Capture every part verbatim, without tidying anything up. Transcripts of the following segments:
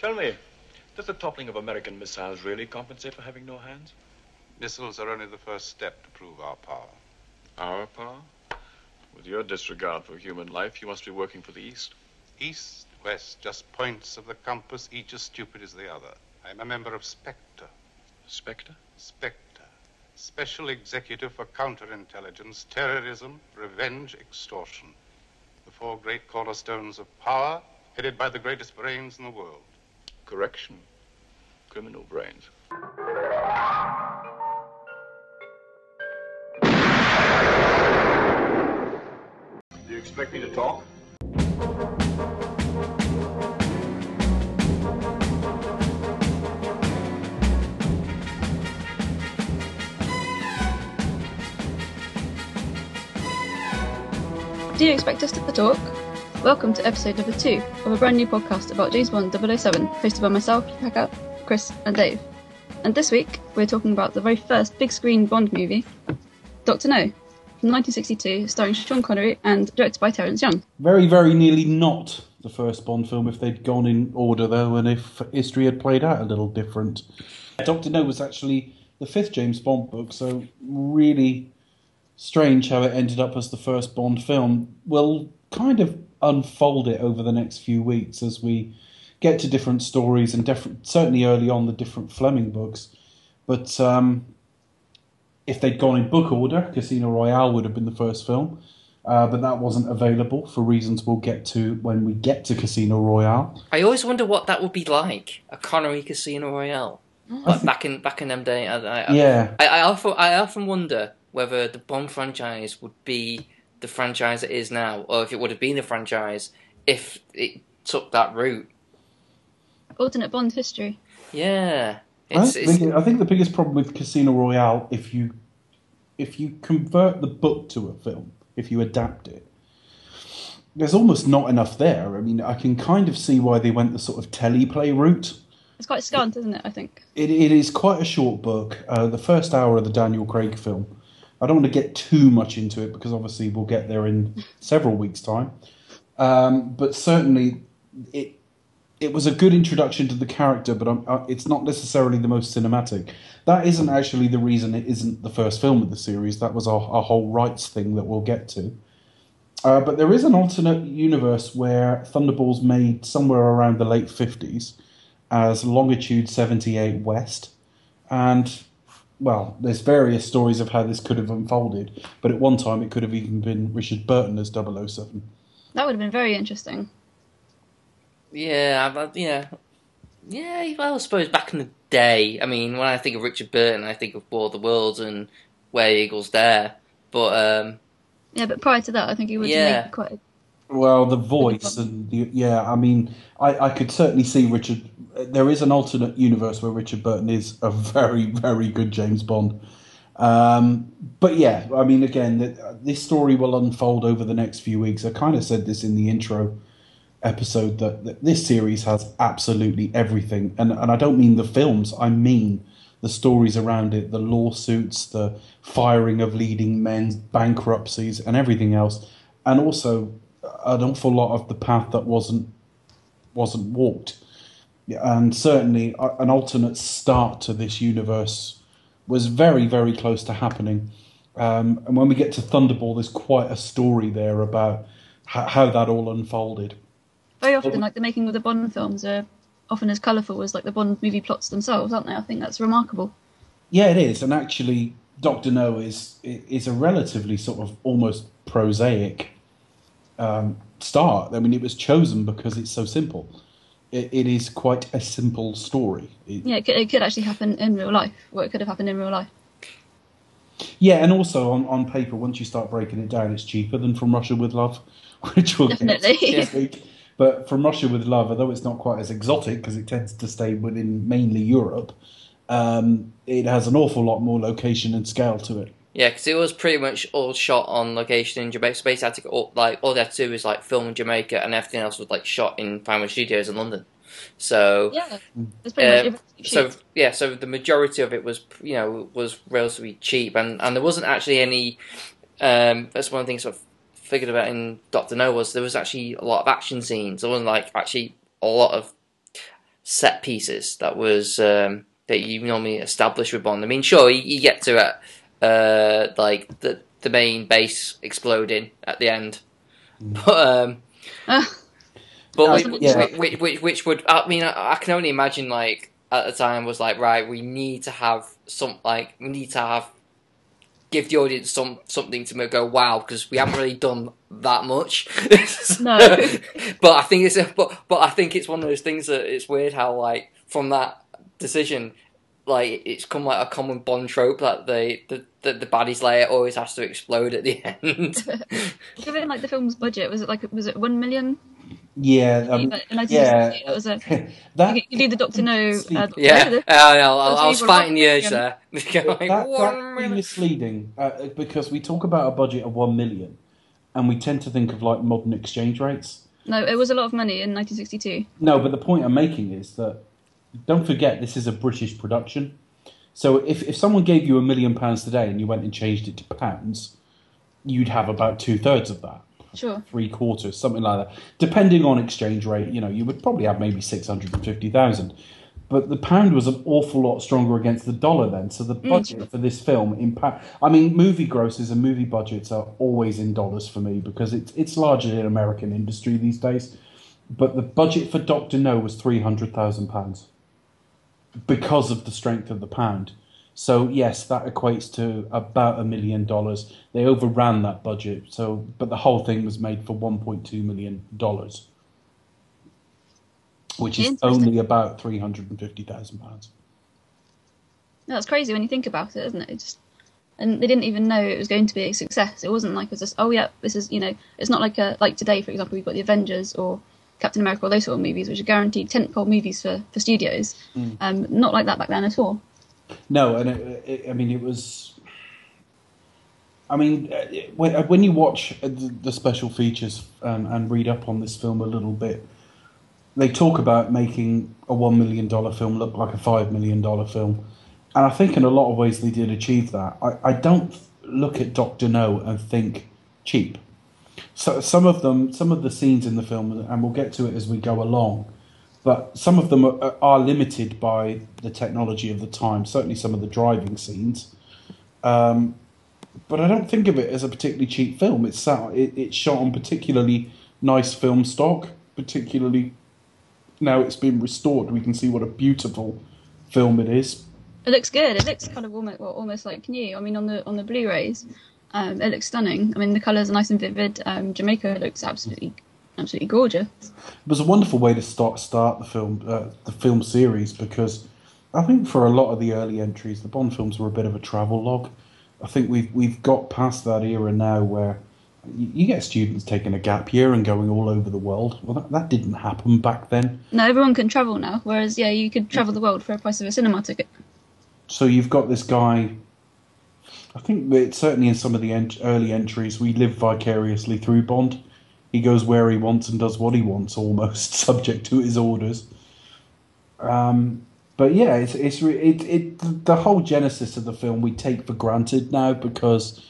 Tell me, does the toppling of American missiles really compensate for having no hands? Missiles are only the first step to prove our power. Our power? With your disregard for human life, you must be working for the East. East, West, just points of the compass, each as stupid as the other. I'm a member of Spectre. Spectre? Spectre. Special Executive for Counterintelligence, Terrorism, Revenge, Extortion. The four great cornerstones of power, headed by the greatest brains in the world. Correction. Criminal brains. Do you expect me to talk? Do you expect us to talk? Welcome to episode number two of a brand new podcast about James Bond double oh seven, hosted by myself, Rebecca, Chris and Dave. And this week, we're talking about the very first big screen Bond movie, Doctor No, from nineteen sixty-two, starring Sean Connery and directed by Terence Young. Very, very nearly not the first Bond film if they'd gone in order, though, and if history had played out a little different. Doctor No was actually the fifth James Bond book, so really... strange how it ended up as the first Bond film. We'll kind of unfold it over the next few weeks as we get to different stories and different, certainly early on, the different Fleming books. But um, if they'd gone in book order, Casino Royale would have been the first film, uh, but that wasn't available for reasons we'll get to when we get to Casino Royale. I always wonder what that would be like, a Connery Casino Royale. Like think... back in back in them days. I, I, yeah. I, I, often, I often wonder... whether the Bond franchise would be the franchise it is now, or if it would have been a franchise if it took that route. Alternate Bond history. Yeah. It's, I, think, it's... I think the biggest problem with Casino Royale, if you if you convert the book to a film, if you adapt it, there's almost not enough there. I mean, I can kind of see why they went the sort of teleplay route. It's quite scant, it, isn't it, I think? It, it is quite a short book. Uh, the first hour of the Daniel Craig film, I don't want to get too much into it because obviously we'll get there in several weeks' time. Um, but certainly it it was a good introduction to the character, but I'm, uh, it's not necessarily the most cinematic. That isn't actually the reason it isn't the first film of the series. That was our, our whole rights thing that we'll get to. Uh, but there is an alternate universe where Thunderball's made somewhere around the late fifties as Longitude seventy-eight West, and... well, there's various stories of how this could have unfolded, but at one time it could have even been Richard Burton as double oh seven. That would have been very interesting. Yeah, I, yeah. Yeah, well, I suppose back in the day, I mean, when I think of Richard Burton, I think of War of the Worlds and Where Eagles Dare, but... Um, yeah, but prior to that, I think he was yeah. making quite... A, well, the voice, and the, yeah, I mean, I, I could certainly see Richard... There is an alternate universe where Richard Burton is a very, very good James Bond. Um, but yeah, I mean, again, the, this story will unfold over the next few weeks. I kind of said this in the intro episode that, that this series has absolutely everything. And, and I don't mean the films. I mean the stories around it, the lawsuits, the firing of leading men, bankruptcies and everything else. And also an awful lot of the path that wasn't wasn't walked. And certainly an alternate start to this universe was very, very close to happening. Um, and when we get to Thunderball, there's quite a story there about how, how that all unfolded. Very often, but, like the making of the Bond films are often as colourful as like the Bond movie plots themselves, aren't they? I think that's remarkable. Yeah, it is. And actually, Doctor No is is a relatively sort of almost prosaic um, start. I mean, it was chosen because it's so simple. It, it is quite a simple story. It, yeah, it could, it could actually happen in real life. Well, it could have happened in real life. Yeah, and also on, on paper, once you start breaking it down, it's cheaper than From Russia with Love, which we'll definitely get this week. But From Russia with Love, although it's not quite as exotic because it tends to stay within mainly Europe, um, it has an awful lot more location and scale to it. Yeah, because it was pretty much all shot on location in Jamaica. Space Attic, all, like all they had to do was like film in Jamaica, and everything else was like shot in Paramount Studios in London. So yeah, that's pretty uh, much so yeah, so the majority of it was you know was relatively cheap, and, and there wasn't actually any. Um, that's one of the things I figured about in Doctor No was there was actually a lot of action scenes. There wasn't like actually a lot of set pieces that was um, that you normally establish with Bond. I mean, sure, you, you get to it, uh, like the the main base exploding at the end, mm. but um, uh, but which, yeah. which, which which would I mean I, I can only imagine like at the time was like, right, we need to have some like we need to have. give the audience some something to go wow, because we haven't really done that much. No, but I think it's a, but but I think it's one of those things that it's weird how like from that decision, like it's come like a common Bond trope that they the the, the baddies layer always has to explode at the end. Given like the film's budget, was it like was it one million? Yeah, um, yeah. That was a, that, you could do the Doctor No. Uh, yeah, uh, I, I was fighting the urge there. That, that's misleading uh, because we talk about a budget of one million, and we tend to think of like modern exchange rates. No, it was a lot of money in nineteen sixty-two. No, but the point I'm making is that don't forget this is a British production. So if if someone gave you a million pounds today and you went and changed it to pounds, you'd have about two thirds of that. Sure. Three quarters, something like that. Depending on exchange rate, you know, you would probably have maybe six hundred fifty thousand. But the pound was an awful lot stronger against the dollar then. So the budget mm. for this film, in pa- I mean, movie grosses and movie budgets are always in dollars for me because it's, it's largely an American industry these days. But the budget for Doctor No was three hundred thousand pounds because of the strength of the pound. So yes, that equates to about a million dollars. They overran that budget, so but the whole thing was made for one point two million dollars, which is only about three hundred and fifty thousand pounds. That's crazy when you think about it, isn't it? It just, and they didn't even know it was going to be a success. It wasn't like it was just oh yeah, this is you know, it's not like a, like today for example we've got the Avengers or Captain America or those sort of movies which are guaranteed tentpole movies for for studios. Mm. Um, not like that back then at all. No, and it, it, I mean, it was... I mean, it, when, when you watch the, the special features um, and read up on this film a little bit, they talk about making a one million dollars film look like a five million dollars film. And I think in a lot of ways they did achieve that. I, I don't look at Doctor No and think cheap. So some of them, some of the scenes in the film, and we'll get to it as we go along, but some of them are, are limited by the technology of the time, certainly some of the driving scenes. Um, but I don't think of it as a particularly cheap film. It's, sat, it, it's shot on particularly nice film stock, particularly now it's been restored. We can see what a beautiful film it is. It looks good. It looks kind of almost, well, almost like new. I mean, on the on the Blu-rays, um, it looks stunning. I mean, the colours are nice and vivid. Um, Jamaica looks absolutely Absolutely gorgeous. It was a wonderful way to start start the film uh, the film series because I think for a lot of the early entries, the Bond films were a bit of a travelogue. I think we've we've got past that era now where you get students taking a gap year and going all over the world. Well, that, that didn't happen back then. No, everyone can travel now. Whereas, yeah, you could travel the world for a price of a cinema ticket. So you've got this guy. I think it's certainly in some of the ent- early entries, we live vicariously through Bond. He goes where he wants and does what he wants, almost subject to his orders. Um, but yeah, it's it's it, it the whole genesis of the film we take for granted now because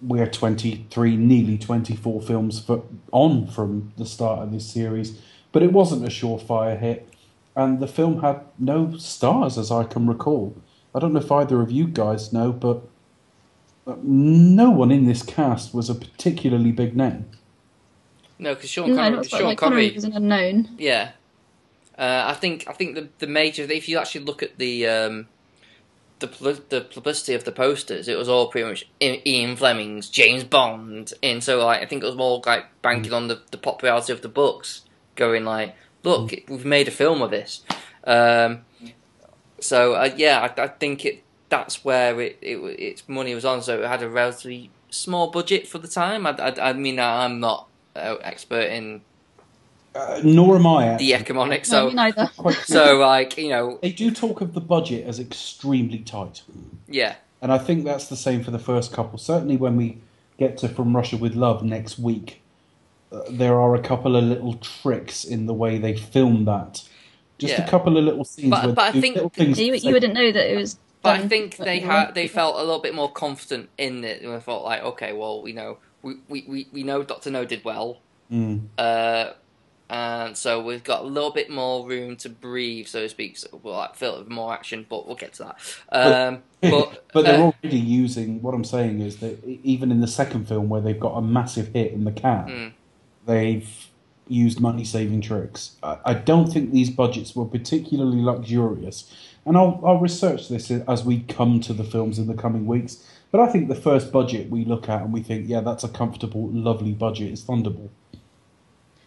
we're twenty-three, nearly twenty-four films for, on from the start of this series. But it wasn't a surefire hit, and the film had no stars, as I can recall. I don't know if either of you guys know, but no one in this cast was a particularly big name. No, because Sean Connery, no, Sean like Connery was an unknown. Yeah, uh, I think I think the the major. If you actually look at the um, the the publicity of the posters, it was all pretty much Ian Fleming's James Bond, and so like I think it was more like banking on the, the popularity of the books, going like, look, we've made a film of this. Um, so uh, yeah, I, I think it that's where it, it its money was on. So it had a relatively small budget for the time. I I, I mean, I, I'm not. Uh, expert in uh, nor am I actually. The economics so no, neither. So like you know they do talk of the budget as extremely tight, yeah, and I think that's the same for the first couple. Certainly when we get to From Russia with Love next week, uh, there are a couple of little tricks in the way they film that, just yeah. a couple of little scenes but, where but I think you, you they, wouldn't know that it was but done, I think they had they felt a little bit more confident in it and I thought like okay well you know We, we, we know Doctor No did well. Mm. Uh, and so we've got a little bit more room to breathe, so to speak. So we'll like fill it with more action, but we'll get to that. Um, but but they're uh, already using. What I'm saying is that even in the second film, where they've got a massive hit in the can, mm. they've used money-saving tricks. I, I don't think these budgets were particularly luxurious, and I'll, I'll research this as we come to the films in the coming weeks. But I think the first budget we look at and we think, yeah, that's a comfortable, lovely budget, is Thunderball.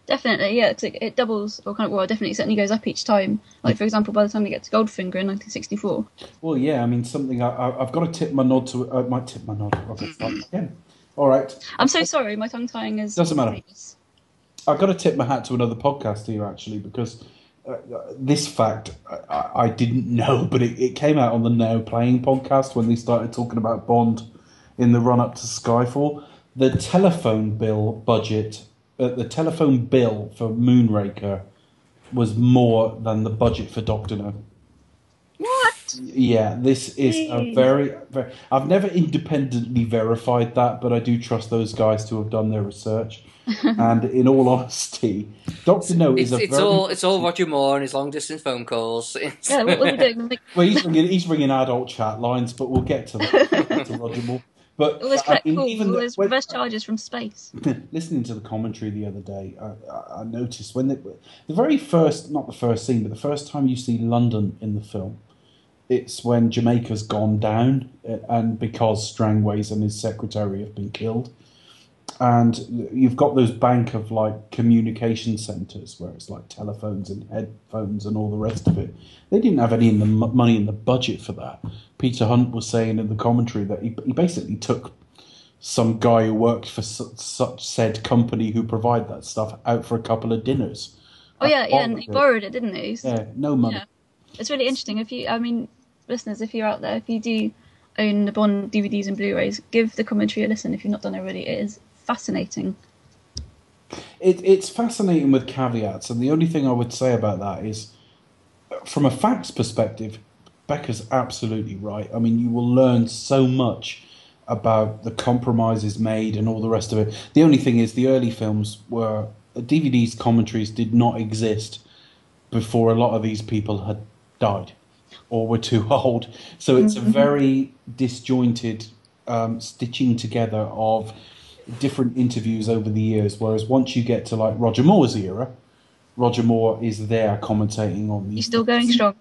Definitely, yeah, it, it doubles, or kind of, well, it definitely, it certainly goes up each time. Like, for example, by the time they get to Goldfinger in nineteen sixty-four. Well, yeah, I mean, something I, I, I've got to tip my nod to, I uh, might tip my nod. I'll get yeah. All right. I'm so sorry, my tongue tying is... Doesn't matter. Serious. I've got to tip my hat to another podcast here, actually, because uh, this fact I, I didn't know, but it, it came out on the Now Playing podcast when they started talking about Bond in the run-up to Skyfall. The telephone bill budget, uh, the telephone bill for Moonraker was more than the budget for Doctor No. What? Yeah, this is Jeez. a very, very... I've never independently verified that, but I do trust those guys to have done their research. And in all honesty, Doctor No is it's, a it's very... All, it's all Roger Moore and his long-distance phone calls. It's... Yeah, what, what are we doing? Like... Well, he's ringing, he's ringing adult chat lines, but we'll get to that. We'll get to Roger Moore. But, all those I mean, calls, even all those when, reverse charges from space. Listening to the commentary the other day, I, I noticed when the, the very first, not the first scene, but the first time you see London in the film, it's when Jamaica's gone down, and because Strangways and his secretary have been killed. And you've got those bank of like communication centres where it's like telephones and headphones and all the rest of it. They didn't have any in the money in the budget for that. Peter Hunt was saying in the commentary that he, he basically took some guy who worked for such, such said company who provide that stuff out for a couple of dinners. Oh yeah, yeah, and he borrowed it, didn't he? So, yeah, no money. Yeah. It's really interesting. If you, I mean, listeners, if you're out there, if you do own the Bond D V Ds and Blu-rays, give the commentary a listen. If you've not done it already, it is fascinating. It, it's fascinating with caveats, and the only thing I would say about that is, from a facts perspective, Becca's absolutely right. I mean, you will learn so much about the compromises made and all the rest of it. The only thing is, the early films were, D V Ds commentaries did not exist before a lot of these people had died or were too old. So it's mm-hmm. a very disjointed um, stitching together of different interviews over the years, whereas once you get to like Roger Moore's era, Roger Moore is there commentating on these. He's still going strong.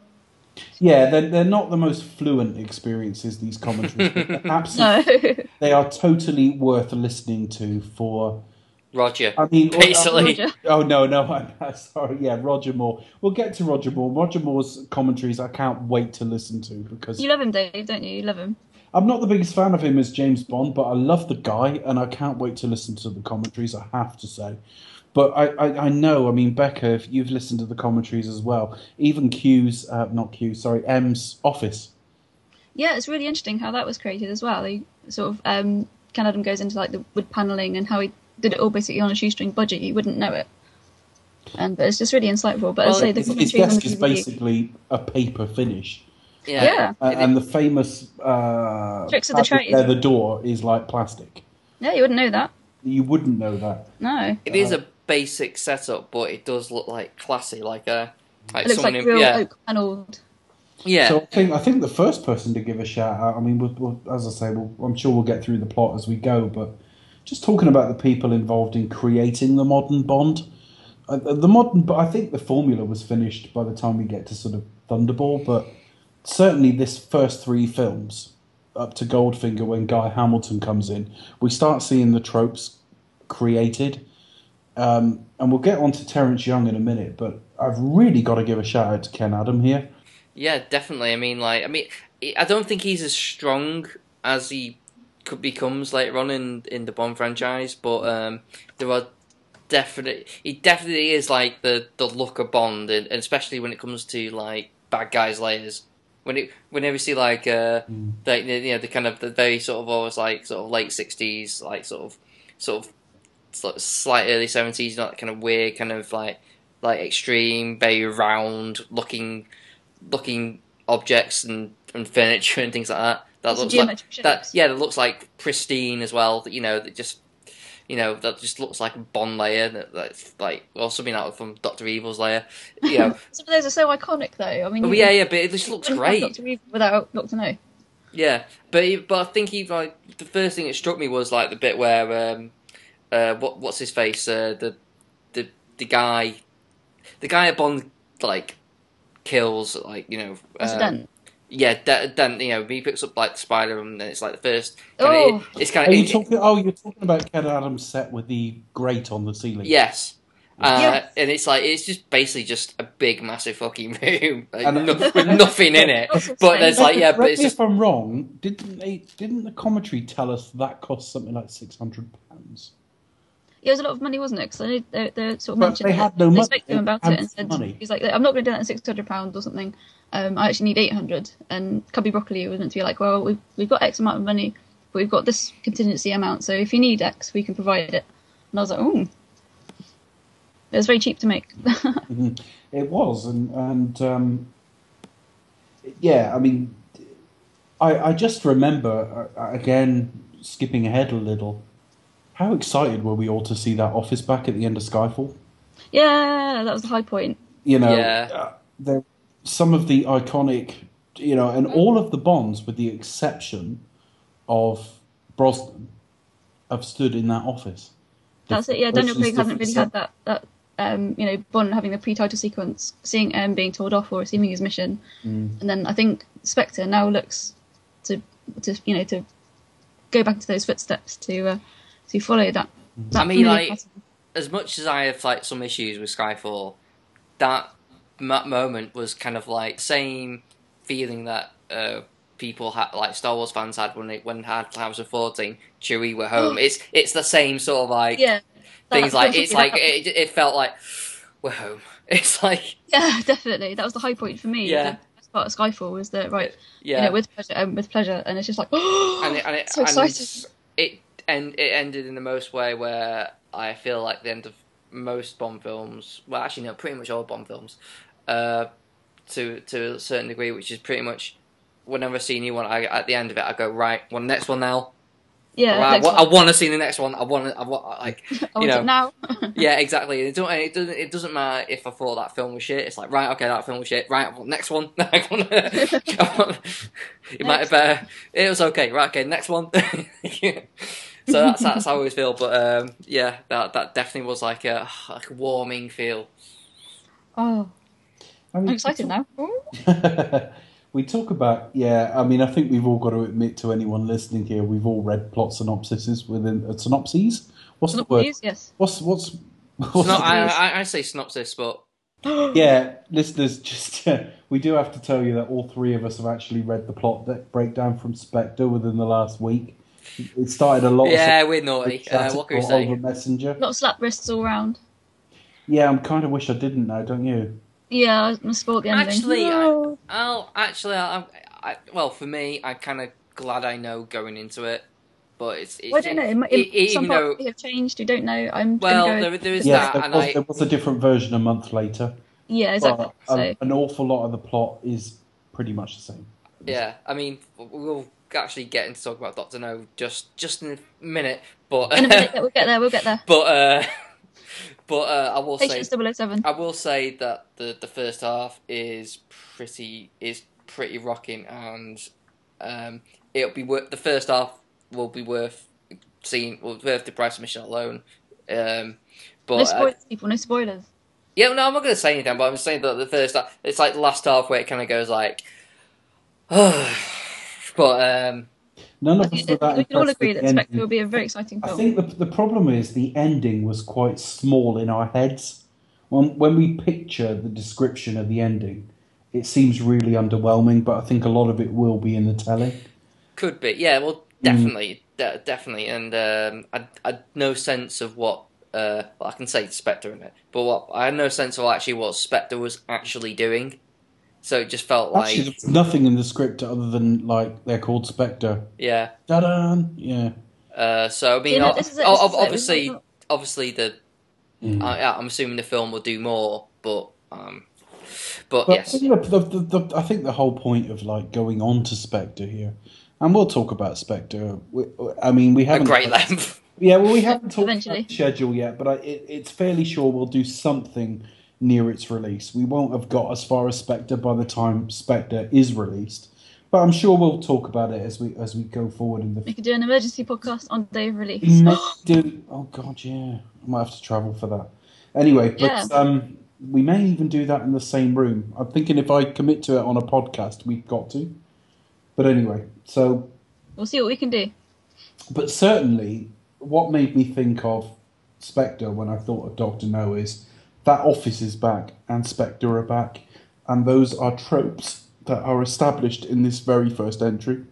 Yeah, they're, they're not the most fluent experiences, these commentaries. But absolutely, no. They are totally worth listening to for Roger. I mean, basically. Roger. Oh no, no, I'm sorry. Yeah, Roger Moore. We'll get to Roger Moore. Roger Moore's commentaries, I can't wait to listen to, because you love him, Dave, don't you? You love him. I'm not the biggest fan of him as James Bond, but I love the guy, and I can't wait to listen to the commentaries, I have to say. But I, I, I know, I mean, Becca, if you've listened to the commentaries as well, even Q's, uh, not Q, sorry, M's Office. Yeah, it's really interesting how that was created as well. He sort of, um, Ken Adam goes into like the wood panelling and how he did it all basically on a shoestring budget. You wouldn't know it. And but it's just really insightful. But well, I say the commentaries his desk on the is basically a paper finish. Yeah, yeah. Uh, and the famous uh, tricks of the trade. The door is like plastic. Yeah, you wouldn't know that. You wouldn't know that. No, it uh, is a basic setup, but it does look like classy, like a like it looks like in, real yeah. oak panelled. Yeah. So I think I think the first person to give a shout out. I mean, we'll, we'll, as I say, we'll, I'm sure we'll get through the plot as we go, but just talking about the people involved in creating the modern Bond, uh, the modern. But I think the formula was finished by the time we get to sort of Thunderball, but. Certainly this first three films, up to Goldfinger when Guy Hamilton comes in, we start seeing the tropes created. Um, and we'll get on to Terence Young in a minute, but I've really got to give a shout out to Ken Adam here. Yeah, definitely. I mean, like, I mean, I don't think he's as strong as he could becomes later on in, in the Bond franchise, but um, there are definitely... He definitely is, like, the, the look of Bond, and, and especially when it comes to, like, bad guys' layers. When it, whenever you see like uh, mm. the, you know, the kind of the very sort of always like sort of late sixties, like sort of sort of slight early seventies, not kind of weird, kind of like like extreme, very round looking looking objects and, and furniture and things like that. That it's looks like that, yeah, that looks like pristine as well. You know, that just you know, that just looks like a Bond layer, that, that's like, or something out from Doctor Evil's layer. You know. Some of those are so iconic, though. I mean, oh, yeah, yeah, but it just looks great. Doctor Evil without Doctor No. Yeah, but he, but I think he like the first thing that struck me was like the bit where um, uh, what what's his face uh, the the the guy the guy at Bond like kills like you know um, Dent. Yeah, Dent, Dent, you know, he picks up like the spider and then it's like the first. Oh, it, it's kind of. Are you talking, oh, you're talking about Ken Adam's set with the grate on the ceiling. Yes. Uh, yes. And it's like it's just basically just a big, massive fucking room like, and no, with nothing in it. But there's like yeah, but it's just... if I'm wrong, didn't they? Didn't the commentary tell us that cost something like six hundred pounds? It was a lot of money, wasn't it? Because they, they sort of but mentioned they had no they money. Spoke to him about it and said money. He's like, I'm not going to do that in six hundred pounds or something. Um, I actually need eight hundred. And Cubby Broccoli was meant to be like, well, we've we've got X amount of money, but we've got this contingency amount. So if you need X, we can provide it. And I was like, oh. It was very cheap to make. It was, and, and um, yeah, I mean, I, I just remember, again, skipping ahead a little, how excited were we all to see that office back at the end of Skyfall? Yeah, that was the high point. You know, yeah. uh, there, some of the iconic, you know, and all of the Bonds, with the exception of Brosnan, have stood in that office. That's it, yeah, Daniel Craig hasn't really had that, that um, you know, Bond having the pre-title sequence, seeing M um, being told off or receiving his mission. Mm. And then I think Spectre now looks to, to you know, to go back into those footsteps to uh, to follow that. that I mean, like, pattern. As much as I have, like, some issues with Skyfall, that moment was kind of, like, the same feeling that... Uh, people had, like Star Wars fans had when it when had House of fourteen, Chewie were home. It's it's the same sort of like yeah, things like it's like it, it felt like we're home. It's like yeah, definitely that was the high point for me. Yeah, the best part of Skyfall was that right. Yeah, you know, with pleasure, um, with pleasure, and it's just like oh, and it, and it, so exciting. It and it ended in the most way where I feel like the end of most Bond films. Well, actually, no, pretty much all Bond films, uh, to to a certain degree, which is pretty much. Whenever I see a new one, I, at the end of it, I go right. Well, next one now. Yeah. Right, I, I want to see the next one. I want to. I want like you I want know. It now. Yeah, exactly. It don't. It doesn't. It doesn't matter if I thought that film was shit. It's like right, okay, that film was shit. Right, I want next one. I want, I want, it next. Might have better. It was okay. Right, okay, next one. Yeah. So that's that's how I always feel. But um, yeah, that that definitely was like a like a warming feel. Oh, I'm excited now. We talk about, yeah, I mean, I think we've all got to admit to anyone listening here, we've all read plot synopses within, uh, synopses? What's synopses, the word? Yes. What's, what's, what's Synop- I, I say synopsis, but... Yeah, listeners, just, uh, we do have to tell you that all three of us have actually read the plot breakdown from Spectre within the last week. It started a lot yeah, of... Yeah, we're naughty. Uh, what can we say? Messenger. Not slap wrists all round. Yeah, I kind of wish I didn't now, don't you? Yeah, I must spoil the ending. Actually, no. I, I'll actually, I, I, well, for me, I'm kind of glad I know going into it, but it's. it's well, I don't know. It, it, it, some parts have changed. We don't know. I'm. Well, go there, there is yes, that, there and was, I, there was a different version a month later. Yeah, exactly. So. A, an awful lot of the plot is pretty much the same. Yeah, I mean, we'll actually get into talk about Doctor No just just in a minute, but in a minute, we'll get there. We'll get there. But. Uh, But uh, I will say, I will say that the, the first half is pretty is pretty rocking, and um, it'll be worth the first half will be worth seeing, will be worth the price of admission alone. Um, but no spoilers, uh, people. No spoilers. Yeah, no, I'm not going to say anything, but I'm saying that the first half, it's like the last half where it kind of goes like, oh, but. Um, None of us were that we can all agree that Spectre will be a very exciting film. I think the, the problem is the ending was quite small in our heads. When, when we picture the description of the ending, it seems really underwhelming, but I think a lot of it will be in the telling. Could be, yeah, well, definitely, mm. de- definitely. And um, I, I had no sense of what, uh, well, I can say Spectre in it, but what I had no sense of actually what Spectre was actually doing. So it just felt Actually, like... There's nothing in the script other than, like, they're called Spectre. Yeah. Da-da! Yeah. Uh, so, I mean, yeah, ob- it, ob- obviously, it, obviously the... Mm. I, I'm assuming the film will do more, but... Um, but, but, yes. The, the, the, the, I think the whole point of, like, going on to Spectre here, and we'll talk about Spectre, we, I mean, we haven't... At great length. Yeah, well, we haven't talked eventually. about the schedule yet, but I, it, it's fairly sure we'll do something near its release. We won't have got as far as Spectre by the time Spectre is released, but I'm sure we'll talk about it as we as we go forward. In the we could do an emergency podcast on the day of release. do, oh god, yeah, I might have to travel for that. Anyway, but yeah. um, we may even do that in the same room. I'm thinking if I commit to it on a podcast, we've got to. But anyway, so we'll see what we can do. But certainly, what made me think of Spectre when I thought of Doctor No is that Office is back and Spectre are back, and those are tropes that are established in this very first entry.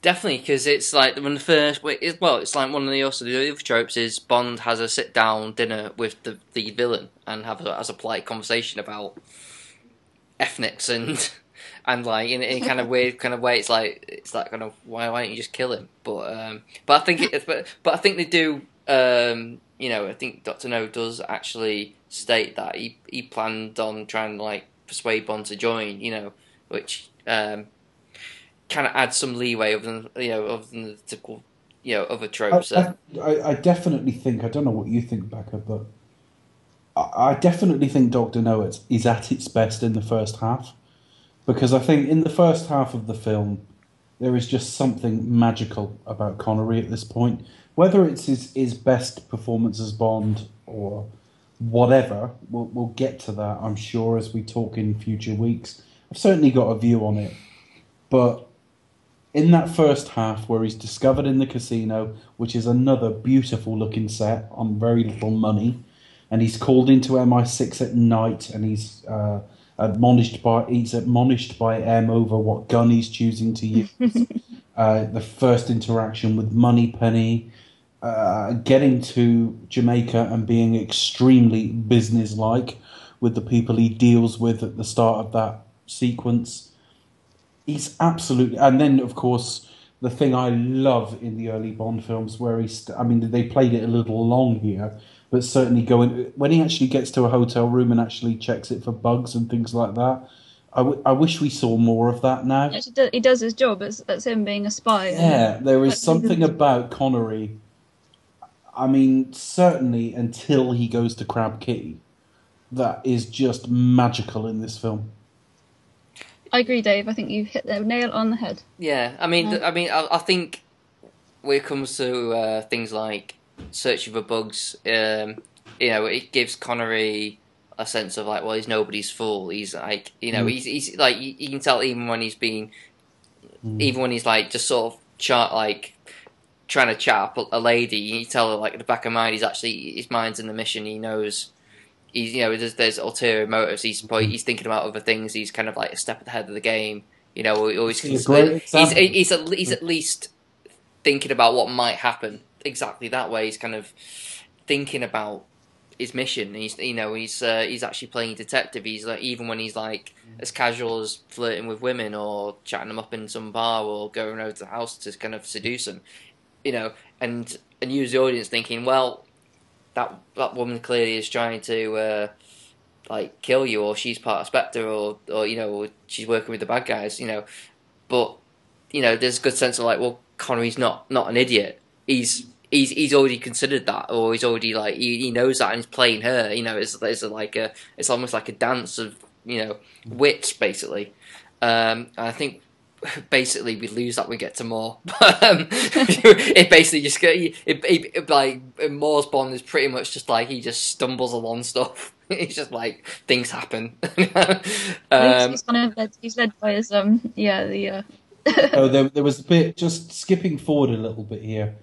Definitely, because it's like when the first well, it's like one of the also the other tropes is Bond has a sit down dinner with the, the villain and have a, has a polite conversation about ethnics and. And like in in kind of weird kind of way, it's like it's like kind of why why don't you just kill him? But um, but I think it, but but I think they do. Um, you know, I think Doctor No does actually state that he he planned on trying to like persuade Bond to join. You know, which um, kind of adds some leeway other than you know other than the typical you know other tropes. I, I, I definitely think I don't know what you think, Becca, but I, I definitely think Doctor No is at its best in the first half. Because I think in the first half of the film, there is just something magical about Connery at this point. Whether it's his, his best performance as Bond or whatever, we'll, we'll get to that, I'm sure, as we talk in future weeks. I've certainly got a view on it. But in that first half where he's discovered in the casino, which is another beautiful-looking set on very little money, and he's called into M I six at night and he's... Uh, Admonished by he's admonished by M over what gun he's choosing to use. uh, the first interaction with Moneypenny, uh, getting to Jamaica and being extremely businesslike with the people he deals with at the start of that sequence. He's absolutely, and then of course the thing I love in the early Bond films where he's, I mean they played it a little long here. But certainly going when he actually gets to a hotel room and actually checks it for bugs and things like that. I, w- I wish we saw more of that now. Actually, he does his job. It's, that's him being a spy. Yeah, there is something about Connery. I mean, certainly until he goes to Crab Key, that is just magical in this film. I agree, Dave. I think you've hit the nail on the head. Yeah, I mean, yeah. I mean, I, I think when it comes to uh, things like. Searching for bugs, um, you know, it gives Connery a sense of like, well, he's nobody's fool. He's like, you know, mm. he's he's like, you, you can tell even when he's been, mm. even when he's like just sort of chart like trying to chat up a lady. You can tell like at the back of mind, he's actually his mind's in the mission. He knows, he's you know, there's, there's ulterior motives. He's probably, he's thinking about other things. He's kind of like a step ahead of the game. You know, he always he's he's, he's, he's, at, he's at least thinking about what might happen. Exactly that way. He's kind of thinking about his mission. He's, you know, he's uh, he's actually playing detective. He's like, even when he's like as casual as flirting with women or chatting them up in some bar or going over to the house to kind of seduce them, you know, and and you as the audience thinking, well, that that woman clearly is trying to uh, like kill you, or she's part of Spectre, or or you know, or she's working with the bad guys, you know, but you know, there's a good sense of like, well, Connery's not not an idiot. He's he's he's already considered that, or he's already like he, he knows that, and he's playing her. You know, it's it's like a it's almost like a dance of you know wits basically. Um, and I think basically we lose that when we get to Moore. it basically just it, it, it like Moore's Bond is pretty much just like he just stumbles along stuff. It's just like things happen. um, he's, kind of led, he's led by his um yeah the. Uh... oh, there there was a bit just skipping forward a little bit here.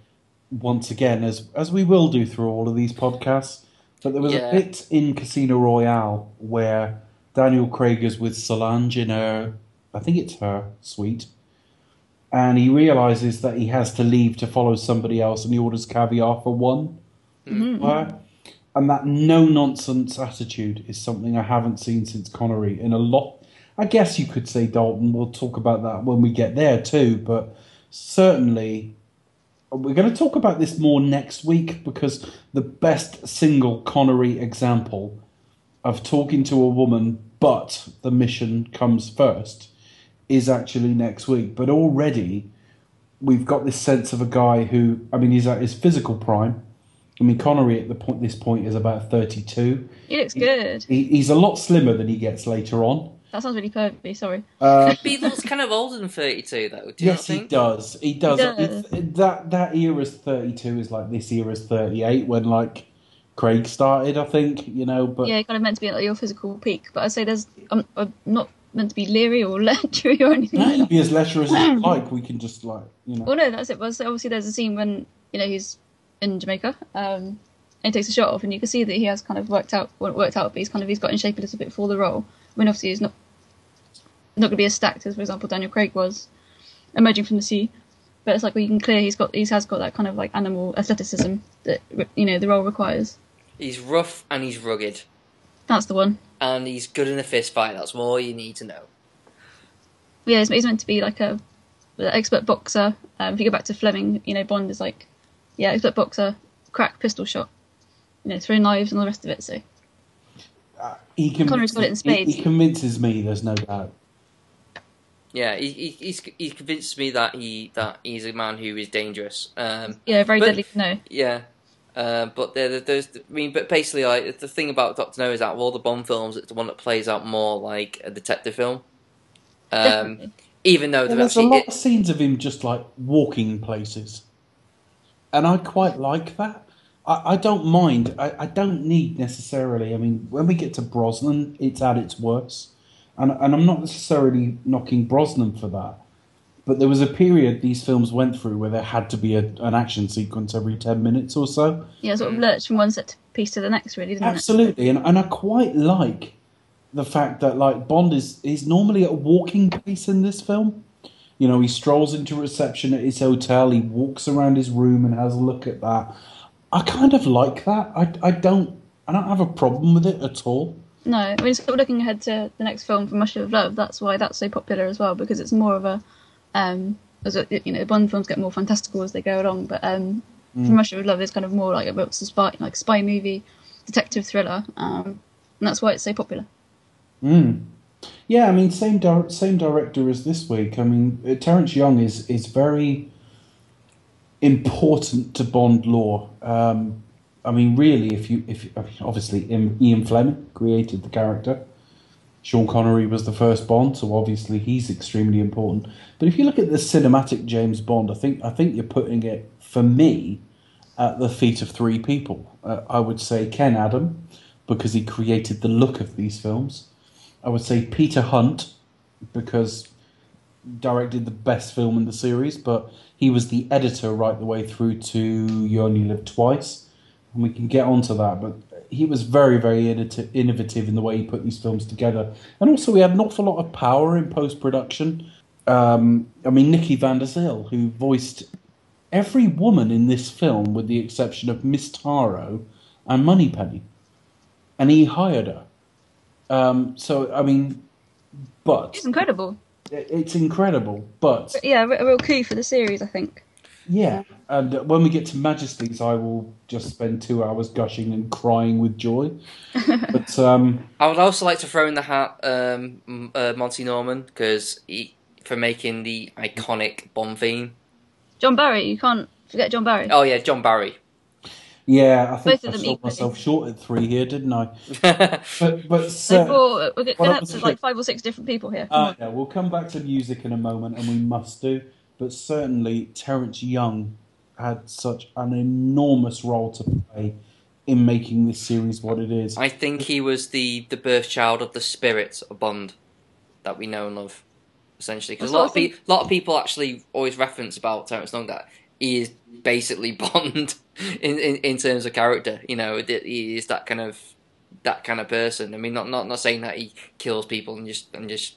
Once again, as as we will do through all of these podcasts, but there was yeah. a bit in Casino Royale where Daniel Craig is with Solange in her, I think it's her, suite, and he realises that he has to leave to follow somebody else, and he orders caviar for one. Mm-hmm. Right? And that no-nonsense attitude is something I haven't seen since Connery in a lot. I guess you could say Dalton, we'll talk about that when we get there too, but certainly... We're going to talk about this more next week because the best single Connery example of talking to a woman but the mission comes first is actually next week. But already we've got this sense of a guy who, I mean, he's at his physical prime. I mean, Connery at the point, this point is about thirty-two. He looks he, good. He, he's a lot slimmer than he gets later on. That sounds really pervy, sorry. Uh, he looks kind of older than thirty-two, though, do you yes, think? Yes, he does. He does. He does. It, that, that era's thirty-two is like this era's thirty-eight, when, like, Craig started, I think, you know. But yeah, kind of meant to be at like your physical peak. But I'd say there's... I'm, I'm not... meant to be leery or lechery or anything. No, it'd be as lecherous as you like. We can just like, you know. Well, no, that's it. Well, so obviously there's a scene when, you know, he's in Jamaica, um, and he takes a shot off, and you can see that he has kind of worked out, well, worked out, but he's kind of he's got in shape a little bit for the role. I mean, obviously he's not not going to be as stacked as, for example, Daniel Craig was, emerging from the sea. But it's like, well, you can clear he's got he has got that kind of like animal athleticism that, you know, the role requires. He's rough and he's rugged. That's the one. And he's good in a fist fight. That's more you need to know. Yeah, he's meant to be like a an expert boxer. Um, if you go back to Fleming, you know, Bond is like, yeah, expert boxer, crack pistol shot, you know, throwing knives and all the rest of it. So uh, he conv- Connery's got it in spades. He, he convinces me. There's no doubt. Yeah, he he he's, he convinces me that he that he's a man who is dangerous. Um, yeah, very but, deadly. No. Yeah. Uh, but there, there's, I mean, but basically, like, the thing about Doctor No is that of all the Bond films, it's the one that plays out more like a detective film. Um, even though well, there's actually, a lot it, of scenes of him just like walking places, and I quite like that. I, I don't mind. I, I don't need necessarily. I mean, when we get to Brosnan, it's at its worst, and and I'm not necessarily knocking Brosnan for that. But there was a period these films went through where there had to be a, an action sequence every ten minutes or so. Yeah, sort of lurched from one set piece to the next, really, didn't it? Absolutely, and, and I quite like the fact that, like, Bond is is normally at a walking pace in this film. You know, he strolls into reception at his hotel, he walks around his room and has a look at that. I kind of like that. I, I, don't, I don't have a problem with it at all. No, I mean, sort of looking ahead to the next film, From Russia with Love, that's why that's so popular as well, because it's more of a... Um, as a, you know, the Bond films get more fantastical as they go along, but um, mm. From Russia with Love is kind of more like a spy, like spy movie, detective thriller, um, and that's why it's so popular. Mm. Yeah, I mean, same di- same director as this week. I mean, Terence Young is is very important to Bond lore. Um, I mean, really, if you if obviously Ian Fleming created the character. Sean Connery was the first Bond, so obviously he's extremely important. But if you look at the cinematic James Bond, I think I think you're putting it, for me, at the feet of three people. Uh, I would say Ken Adam, because he created the look of these films. I would say Peter Hunt, because directed the best film in the series, but he was the editor right the way through to You Only Live Twice, and we can get onto that, but... He was very, very innovative in the way he put these films together. And also he had an awful lot of power in post-production. Um, I mean, Nikki van der Zyl, who voiced every woman in this film with the exception of Miss Taro and Moneypenny. And he hired her. Um, so, I mean, but... It's incredible. It's incredible, but... but yeah, a real coup for the series, I think. Yeah, and when we get to Majesties, I will just spend two hours gushing and crying with joy. But um, I would also like to throw in the hat um, uh, Monty Norman, because for making the iconic Bond theme. John Barry, you can't forget John Barry. Oh yeah, John Barry. Yeah, I think I sold equally. myself short at three here, didn't I? but but so, before, we're going well, to like five or six different people here. Uh, yeah, we'll come back to music in a moment, and we must do. But certainly, Terence Young had such an enormous role to play in making this series what it is. I think he was the, the birth child of the spirit of Bond that we know and love, essentially. Because a lot of pe- lot of people actually always reference about Terence Young that he is basically Bond in, in, in terms of character. You know, he is that kind of that kind of person. I mean, not not, not saying that he kills people and just and just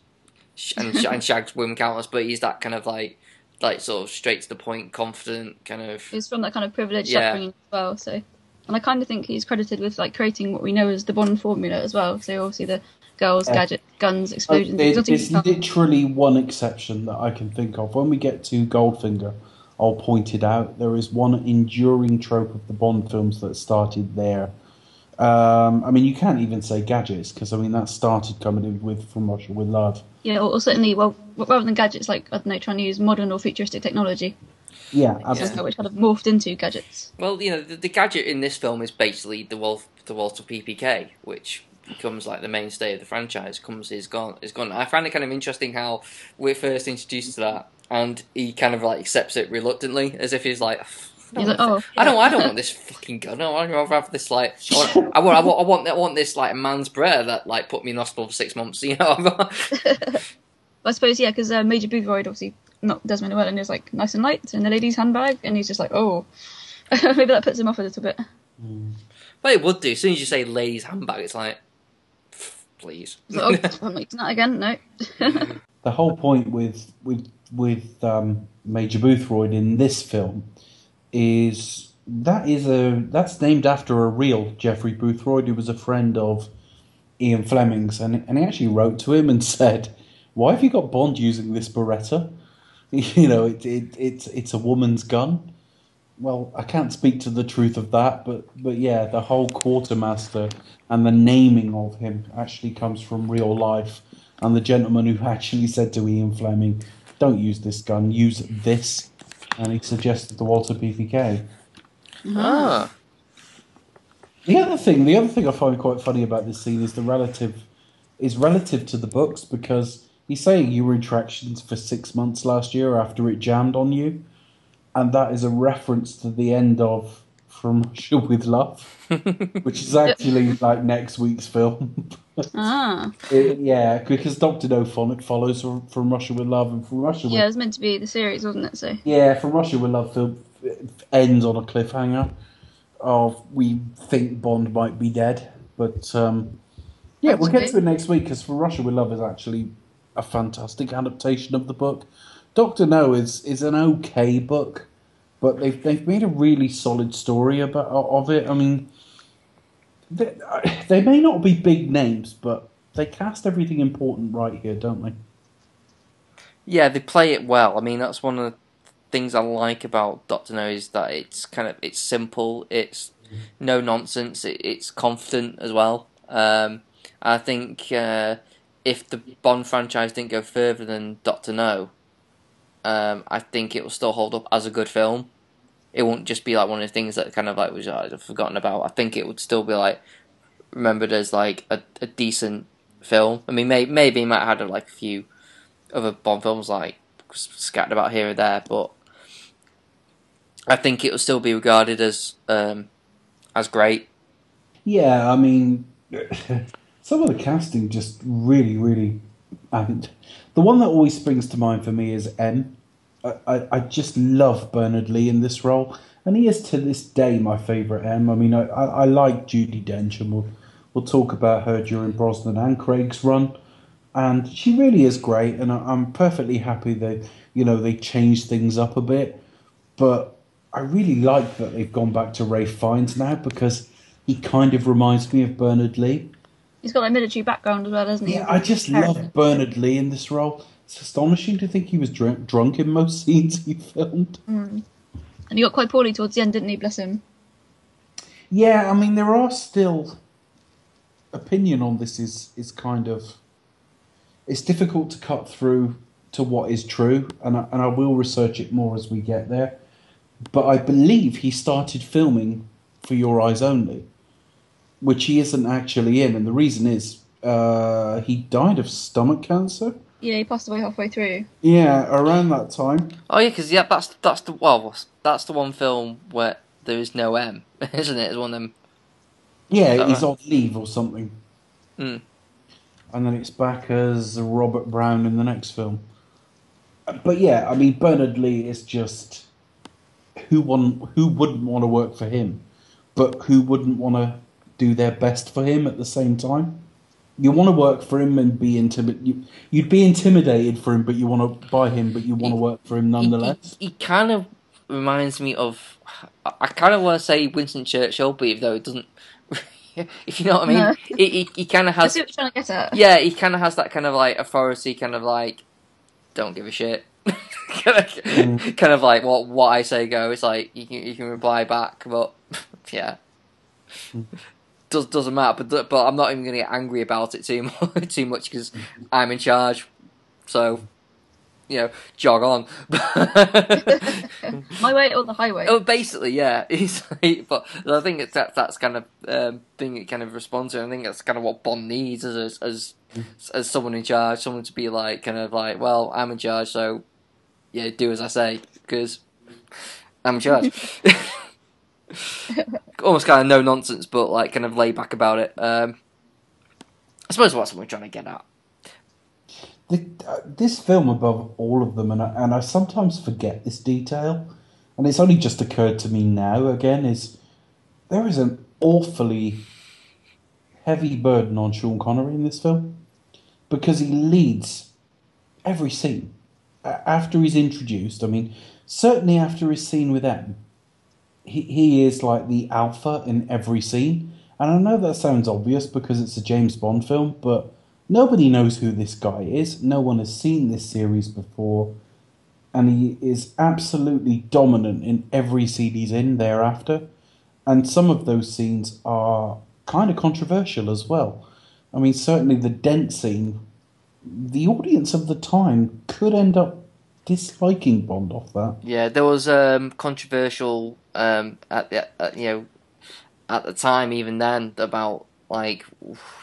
and, and shags women countless, but he's that kind of like. Like, sort of straight to the point, confident, kind of... He's from that kind of privileged yeah. upbringing as well, so... And I kind of think he's credited with, like, creating what we know as the Bond formula as well. So, obviously, the girls, yeah. gadgets, guns, explosions... It, there's literally one exception that I can think of. When we get to Goldfinger, I'll point it out. There is one enduring trope of the Bond films that started there. Um, I mean, you can't even say gadgets, because, I mean, that started coming in with From Russia with Love. Yeah, or, or certainly, well, rather than gadgets, like, I don't know, trying to use modern or futuristic technology. Yeah, absolutely. Which kind of morphed into gadgets. Well, you know, the, the gadget in this film is basically the Wolf, the Walter P P K, which becomes like the mainstay of the franchise. Comes is gone, is gone. I find it kind of interesting how we're first introduced to that, and he kind of like accepts it reluctantly, as if he's like, I don't, like, oh, I, don't yeah. I don't want this fucking gun. I want to have this like. I want. I want. I want, I want, I want this like man's prayer that like put me in hospital for six months. You know. I suppose yeah, because uh, Major Boothroyd obviously knocked Desmond well, and it was like nice and light in the lady's handbag, and he's just like, oh, maybe that puts him off a little bit. Mm. But it would do. As soon as you say lady's handbag, it's like, please. Like, oh, I'm like, not again. No. The whole point with with with um, Major Boothroyd in this film. Is that is a that's named after a real Geoffrey Boothroyd, who was a friend of Ian Fleming's, and and he actually wrote to him and said, "Why have you got Bond using this Beretta? You know, it, it it's it's a woman's gun." Well, I can't speak to the truth of that, but but yeah, the whole quartermaster and the naming of him actually comes from real life, and the gentleman who actually said to Ian Fleming, "Don't use this gun, use this." And he suggested the Walter P P K. Ah. The other thing, the other thing I find quite funny about this scene is the relative, is relative to the books, because he's saying you were in tractions for six months last year after it jammed on you, and that is a reference to the end of From Russia with Love, which is actually like next week's film. Ah. It, yeah, because Doctor No follows From Russia with Love, and From Russia with... Yeah, it was meant to be the series, wasn't it? So yeah, From Russia with Love film ends on a cliffhanger of we think Bond might be dead, but um, yeah, that's we'll get good. to it next week, because From Russia with Love is actually a fantastic adaptation of the book. Doctor No is is an okay book, but they've they've made a really solid story about of it. I mean, they, they may not be big names, but they cast everything important right here, don't they? Yeah, they play it well. I mean, that's one of the things I like about Doctor No, is that it's kind of it's simple, it's no nonsense, it, it's confident as well. Um, I think uh, if the Bond franchise didn't go further than Doctor No, Um, I think it will still hold up as a good film. It won't just be like one of the things that kind of like was uh, forgotten about. I think it would still be like remembered as like a, a decent film. I mean, may, maybe it might have had like a few other Bond films like scattered about here and there, but I think it will still be regarded as um, as great. Yeah, I mean, some of the casting just really, really. And the one that always springs to mind for me is M. I, I, I just love Bernard Lee in this role, and he is to this day my favourite M. I mean, I, I, I like Judi Dench, and we'll, we'll talk about her during Brosnan and Craig's run, and she really is great, and I, I'm perfectly happy that, you know, they changed things up a bit, but I really like that they've gone back to Ralph Fiennes now, because he kind of reminds me of Bernard Lee. He's got a military background as well, doesn't he? Yeah, I just love Bernard Lee in this role. It's astonishing to think he was drunk, drunk in most scenes he filmed. Mm. And he got quite poorly towards the end, didn't he? Bless him. Yeah, I mean, there are still... Opinion on this is, is kind of... It's difficult to cut through to what is true, and I, and I will research it more as we get there. But I believe he started filming For Your Eyes Only, which he isn't actually in, and the reason is uh, he died of stomach cancer. Yeah, he passed away halfway through. Yeah, around that time. Oh yeah, because yeah, that's that's the well, that's the one film where there is no M, isn't it? It's one of them. Yeah, he's on leave or something. Mm. And then it's back as Robert Brown in the next film. But yeah, I mean, Bernard Lee is just who one who wouldn't want to work for him, but who wouldn't want to do their best for him at the same time. You want to work for him and be intimidated. You, you'd be intimidated for him, but you want to buy him, but you want he, to work for him nonetheless. He, he kind of reminds me of. I kind of want to say Winston Churchill, but even though it doesn't. If you know what I mean, no. he, he, he kind of has. I see what you're trying to get at. Yeah, he kind of has that kind of like authority, kind of like don't give a shit. kind, of, mm. kind of like what what I say go. It's like you can you can reply back, but yeah. Mm. Does, doesn't matter, but but I'm not even going to get angry about it too much, too much because I'm in charge. So you know, jog on. My way or the highway. Oh, basically, yeah. But I think it's that that's kind of um, thing it kind of responds to. I think that's kind of what Bond needs as as as someone in charge, someone to be like, kind of like, well, I'm in charge, so yeah, do as I say, because I'm in charge. Almost kind of no nonsense, but like kind of laid back about it. Um, I suppose that's what we're trying to get at. The, uh, this film, above all of them, and I, and I sometimes forget this detail, and it's only just occurred to me now again, is there is an awfully heavy burden on Sean Connery in this film, because he leads every scene. Uh, after he's introduced, I mean, certainly after his scene with M, he, he is like the alpha in every scene. And I know that sounds obvious because it's a James Bond film, but nobody knows who this guy is. No one has seen this series before. And he is absolutely dominant in every scene he's in thereafter. And some of those scenes are kind of controversial as well. I mean, certainly the Dent scene, the audience of the time could end up disliking Bond off that. Yeah, there was um, controversial um, at the at, you know, at the time, even then, about, like,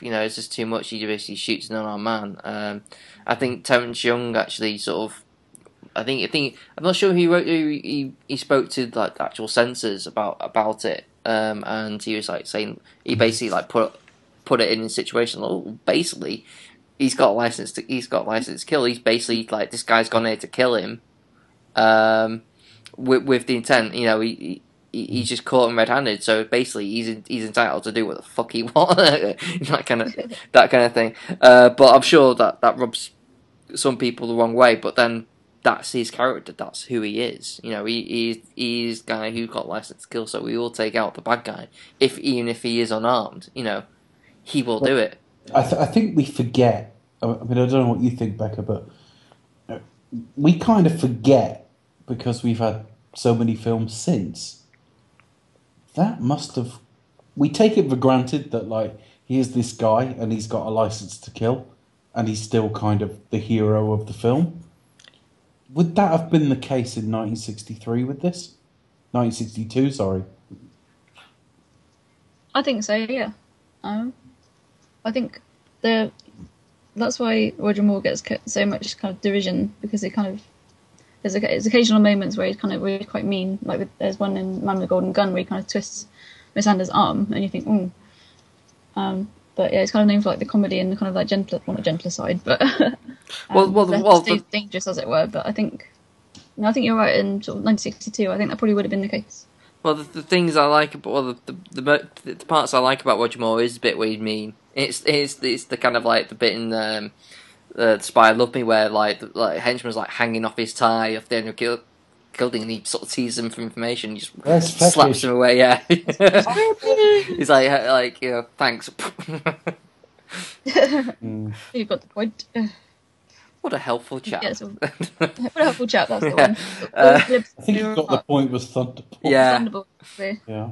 you know, it's just too much. He basically shoots an unarmed man. Um, I think Terence Young actually sort of, I think, I think I'm not sure who wrote, who he he spoke to, like, actual censors about about it, um, and he was like saying he basically like put put it in a situation. Like, oh, basically, he's got a license to he's got a license to kill. He's basically like, this guy's gone here to kill him, um, with with the intent, you know, he. he he's just caught him red-handed, so basically he's he's entitled to do what the fuck he wants, that kind of that kind of thing. Uh, but I'm sure that, that rubs some people the wrong way. But then that's his character. That's who he is. You know, he he's, he's the guy who got license to kill. So we will take out the bad guy, if even if he is unarmed. You know, he will well, do it. I th- I think we forget. I mean, I don't know what you think, Becca, but we kind of forget because we've had so many films since. That must have... We take it for granted that, like, here's this guy and he's got a license to kill and he's still kind of the hero of the film. Would that have been the case in nineteen sixty-three with this? nineteen sixty-two, sorry. I think so, yeah. Um, I think the that's why Roger Moore gets so much kind of derision, because it kind of... There's, there's occasional moments where he's kind of really quite mean. Like with, there's one in Man with the Golden Gun where he kind of twists Miss Anders' arm, and you think, mm. Um, but yeah, it's kind of named for like the comedy and the kind of like gentler, well, not gentler side, but um, well, well, well, the, dangerous as it were. But I think, no, I think you're right. In sort of nineteen sixty-two, I think that probably would have been the case. Well, the, the things I like about well, the, the the the parts I like about Roger Moore is the bit where he's mean. It's it's it's the kind of like the bit in. Um, Uh, the Spy Loved Me, where like the, like henchman's like hanging off his tie off Daniel Kill- Kilding, and he sort of teases him for information. He just That's slaps fetish. him away. Yeah, he's like like you know, thanks. mm. You've got the point. What a helpful chap. Yeah, so, what a helpful chap. That's the yeah. one. Uh, I think you got the point with Thunderball. Yeah. Thunderball. Yeah.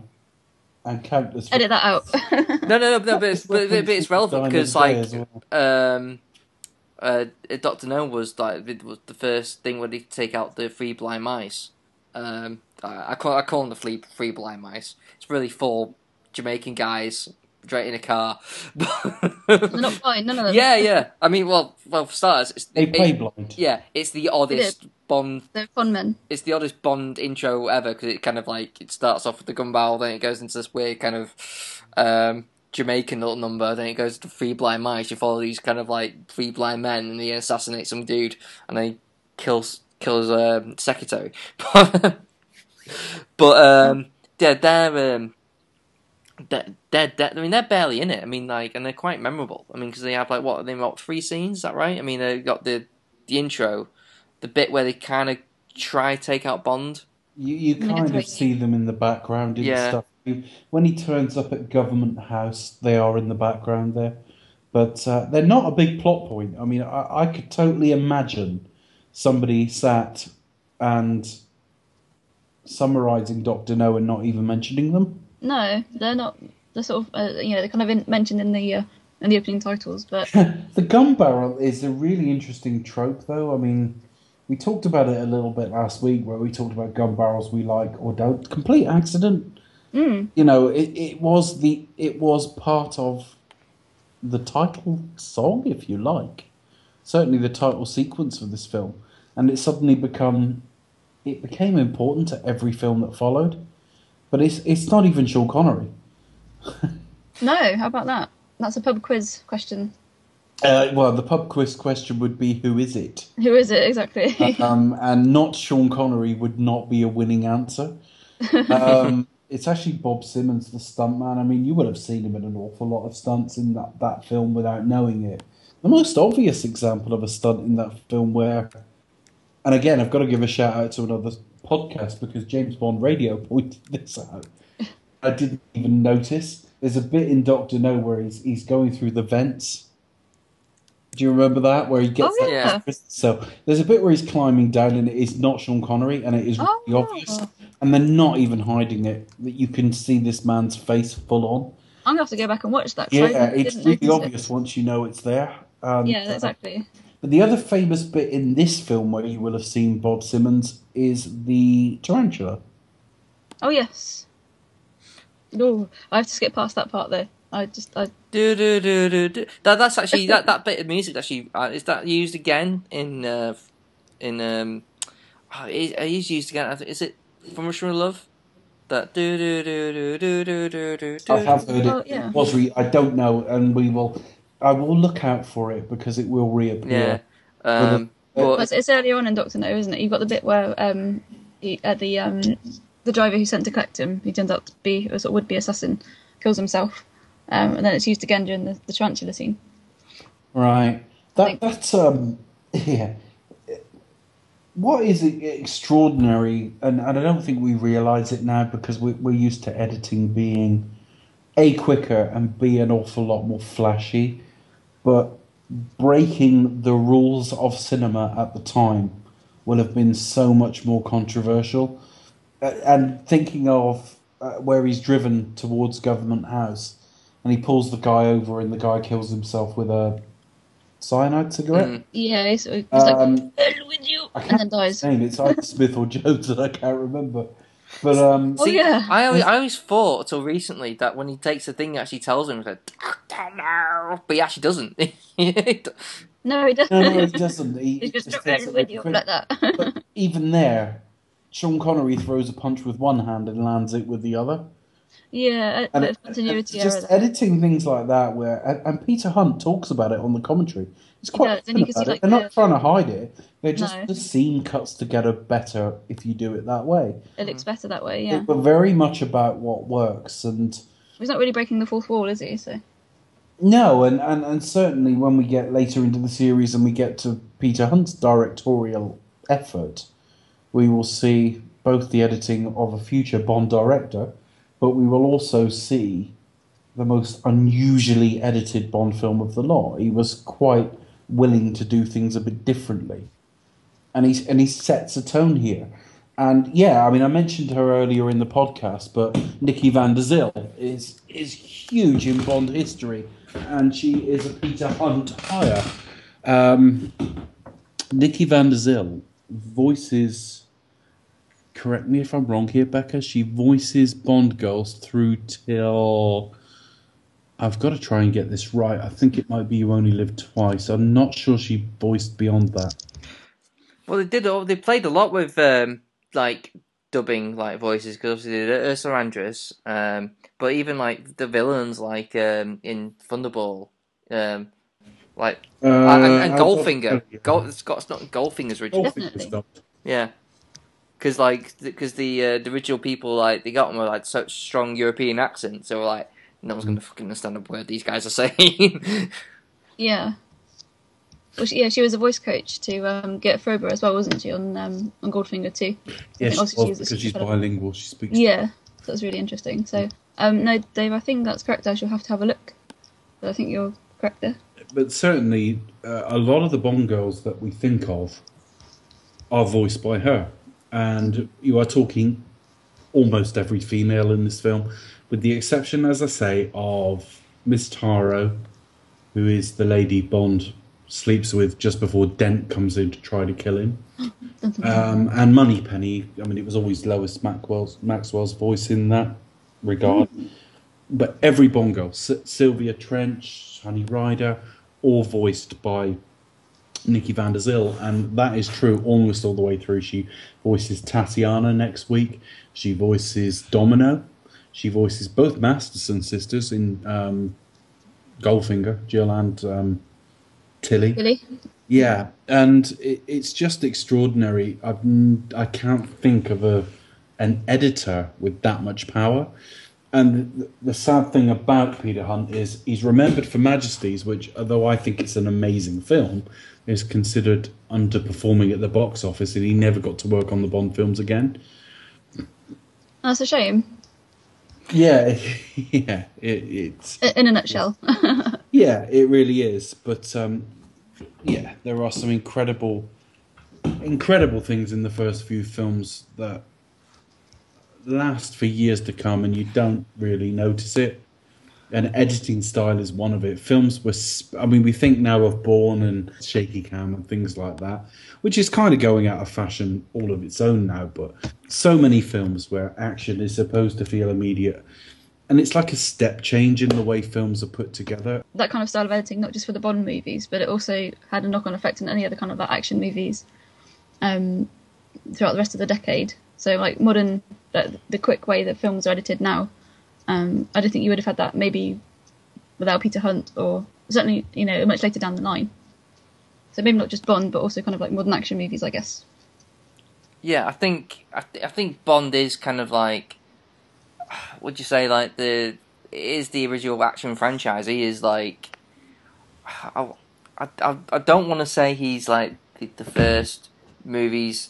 And countless. Edit that out. no, no, no, no. But it's, but, but it's relevant because like. Well. Um, Uh, Doctor No was like was the first thing where they take out the three blind mice. Um, I, I call I call them the three, three blind mice. It's really four Jamaican guys straight in a car. They're not blind, none of them. Yeah, yeah. I mean, well, well for starters, it's, they play it, blind. Yeah, it's the oddest Bond. They're fun men. It's the oddest Bond intro ever, because it kind of like it starts off with the gun barrel, then it goes into this weird kind of. Um, Jamaican little number, then it goes to three blind mice. You follow these kind of like three blind men, and they assassinate some dude, and they kills kills um, secretary. but um, yeah, they're um, they're, they're, they're I mean, they're barely in it. I mean, like, and they're quite memorable. I mean, because they have like what they got three scenes, is that right? I mean, they got the the intro, the bit where they kind of try take out Bond. You you kind of see them in the background in yeah. stuff. When he turns up at Government House, they are in the background there. But uh, they're not a big plot point. I mean, I, I could totally imagine somebody sat and summarising Doctor No and not even mentioning them. No, they're not. They're sort of, uh, you know, they're kind of in, mentioned in the, uh, in the opening titles. But The gun barrel is a really interesting trope, though. I mean, we talked about it a little bit last week where we talked about gun barrels we like or don't. Complete accident. Mm. You know, it, it was the it was part of the title song, if you like. Certainly the title sequence of this film. And it suddenly become it became important to every film that followed. But it's it's not even Sean Connery. No, how about that? That's a pub quiz question. Uh, well, the pub quiz question would be, who is it? Who is it, exactly? um, and not Sean Connery would not be a winning answer. Um, it's actually Bob Simmons, the stuntman. I mean, you would have seen him in an awful lot of stunts in that, that film without knowing it. The most obvious example of a stunt in that film where, and again, I've got to give a shout out to another podcast because James Bond Radio pointed this out. I didn't even notice. There's a bit in Doctor No where he's, he's going through the vents. Do you remember that? Where he gets oh, yeah. that So there's a bit where he's climbing down and it is not Sean Connery and it is really oh. obvious. And they're not even hiding it. That you can see this man's face full on. I'm going to have to go back and watch that. Yeah, it's really obvious it. Once you know it's there. And, yeah, exactly. Uh, but the other famous bit in this film where you will have seen Bob Simmons is the tarantula. Oh, yes. Oh, I have to skip past that part though. I just I do do do do do. That that's actually that, that bit of music actually uh, is that used again in uh, in um oh, it, it is used again. I think, is it From Russia with Love? That do do do do do do do. I have heard oh, it. Yeah. It was re- I don't know, and we will. I will look out for it because it will reappear. Yeah. Um. Well, it's, it's earlier on in Doctor No, isn't it? You've got the bit where um he, uh, the um the driver who sent to collect him, he turns out to be a sort of would be assassin, kills himself. Um, and then it's used again during the, the tarantula scene. Right. That that's um yeah. What is extraordinary, and, and I don't think we realise it now because we, we're used to editing being a quicker and b an awful lot more flashy, but breaking the rules of cinema at the time will have been so much more controversial. And thinking of uh, where he's driven towards Government House. And he pulls the guy over, and the guy kills himself with a cyanide cigarette. Mm. Yeah, he's, he's um, like, "Hell with you," and then dies. His name. It's either Smith or Jones, and I can't remember. But um, oh see, yeah, I always, I always thought until recently that when he takes the thing, he actually tells him, like, but he actually doesn't. No, he doesn't. No, no, he doesn't. He, he just, just takes it with you like that. But even there, Sean Connery throws a punch with one hand and lands it with the other. Yeah, and it, continuity error. Just editing things like that, where and, and Peter Hunt talks about it on the commentary. It's quite. Yeah, you can see, like, they're the, not trying to hide it. They're just no. the scene cuts together better if you do it that way. It looks better that way. Yeah, but very much about what works, and he's not really breaking the fourth wall, is he? So no, and, and, and certainly when we get later into the series and we get to Peter Hunt's directorial effort, we will see both the editing of a future Bond director. But we will also see the most unusually edited Bond film of the lot. He was quite willing to do things a bit differently. And he, and he sets a tone here. And yeah, I mean, I mentioned her earlier in the podcast, but Nikki van der Zyl is, is huge in Bond history. And she is a Peter Hunt hire. Um, Nikki van der Zyl voices... Correct me if I'm wrong here, Becca. She voices Bond girls through till... I've got to try and get this right. I think it might be You Only Live Twice. I'm not sure she voiced beyond that. Well, they did. All, they played a lot with, um, like, dubbing, like, voices, because obviously they did Ursula Andress. Um, but even, like, the villains, like, um, in Thunderball, um, like... Uh, and and Goldfinger. Thought, yeah. Gold, it's, got, it's not Goldfinger's original. Goldfinger's not. Yeah. Because like, because the uh, the original people, like, they got them with like such strong European accents, so like no one's gonna fucking understand a word these guys are saying. Yeah. Well, she, yeah, she was a voice coach to um, Gert Frober as well, wasn't she? On um, on Goldfinger too. Yeah, she was, because she's, she's bilingual. She speaks. Yeah, that was really interesting. So um, no, Dave, I think that's correct. I shall have to have a look. But I think you're correct there. But certainly, uh, a lot of the Bond girls that we think of are voiced by her. And you are talking almost every female in this film, with the exception, as I say, of Miss Taro, who is the Lady Bond sleeps with just before Dent comes in to try to kill him. Um, and Moneypenny, I mean, it was always Lois Maxwell's, Maxwell's voice in that regard. Mm. But every Bond girl, S- Sylvia Trench, Honey Ryder, all voiced by Nikki van der Zyl, and that is true almost all the way through. She voices Tatiana next week. She voices Domino. She voices both Masterson sisters in um, Goldfinger, Jill and um, Tilly. Tilly. Yeah, and it, it's just extraordinary. I've, I can't think of a an editor with that much power. And the, the sad thing about Peter Hunt is he's remembered for Majesties, which, although I think it's an amazing film, is considered underperforming at the box office, and he never got to work on the Bond films again. That's a shame. Yeah, yeah, it, it's... in a nutshell. Yeah, it really is. But, um, yeah, there are some incredible, incredible things in the first few films that last for years to come, and you don't really notice it. And editing style is one of it. Films were, I mean, we think now of Bourne and shaky cam and things like that, which is kind of going out of fashion all of its own now, but so many films where action is supposed to feel immediate. And it's like a step change in the way films are put together. That kind of style of editing, not just for the Bond movies, but it also had a knock-on effect on any other kind of action movies um, throughout the rest of the decade. So like modern, the, the quick way that films are edited now, Um, I don't think you would have had that maybe without Peter Hunt, or certainly, you know, much later down the line. So maybe not just Bond, but also kind of like modern action movies, I guess. Yeah, I think I, th- I think Bond is kind of like, would you say, like the it is the original action franchise. He is like, I, I, I don't want to say he's like the, the first movie's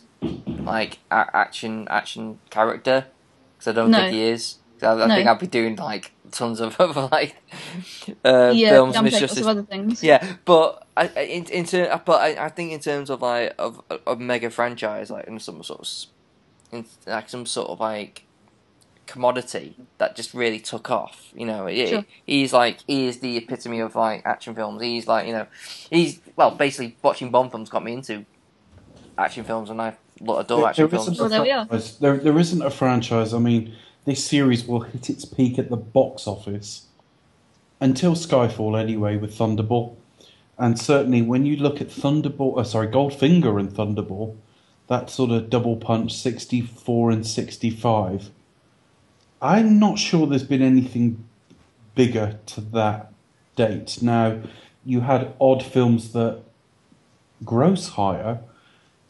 like a- action action character, because I don't no. think he is. I, I no. think I'd be doing like tons of other like uh, yeah, films and it's just this, other things. Yeah, but I in in ter- but I, I think in terms of like of a mega franchise, like in some sort of in, like some sort of like commodity that just really took off. You know, it, sure. he's like he is the epitome of like action films. He's like you know, he's well basically watching Bond films got me into action films, and I adore there, action there films. Well, there we are. There there isn't a franchise. I mean, this series will hit its peak at the box office, until Skyfall anyway, with Thunderball. And certainly when you look at Thunderball, oh, sorry, Goldfinger and Thunderball, that sort of double punch, sixty-four and sixty-five, I'm not sure there's been anything bigger to that date. Now, you had odd films that gross higher,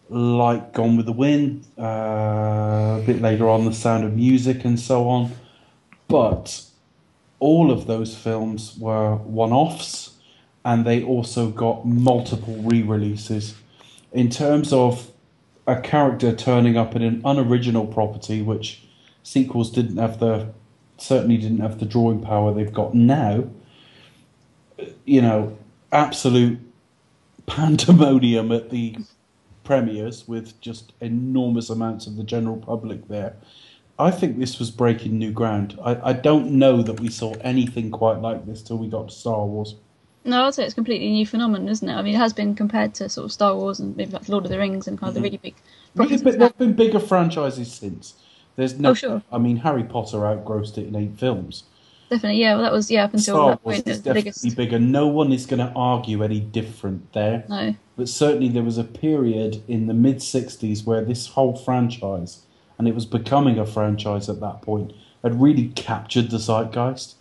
like Gone with the Wind, uh, a bit later on The Sound of Music and so on. But all of those films were one-offs, and they also got multiple re-releases. In terms of a character turning up in an unoriginal property, which sequels didn't have the, certainly didn't have the drawing power they've got now, you know, absolute pandemonium at the premieres with just enormous amounts of the general public there. I think this was breaking new ground. I, I don't know that we saw anything quite like this till we got to Star Wars. No, I'd say it's a completely new phenomenon, isn't it? I mean, it has been compared to sort of Star Wars and maybe like Lord of the Rings and kind of mm-hmm. the really big properties. There have been bigger franchises since. There's no. Oh, sure. I mean, Harry Potter outgrossed it in eight films. Definitely, yeah. Well, that was yeah up until Star that Wars point. Is definitely biggest. Bigger. No one is going to argue any different there. No. But certainly there was a period in the mid sixties where this whole franchise, and it was becoming a franchise at that point, had really captured the zeitgeist.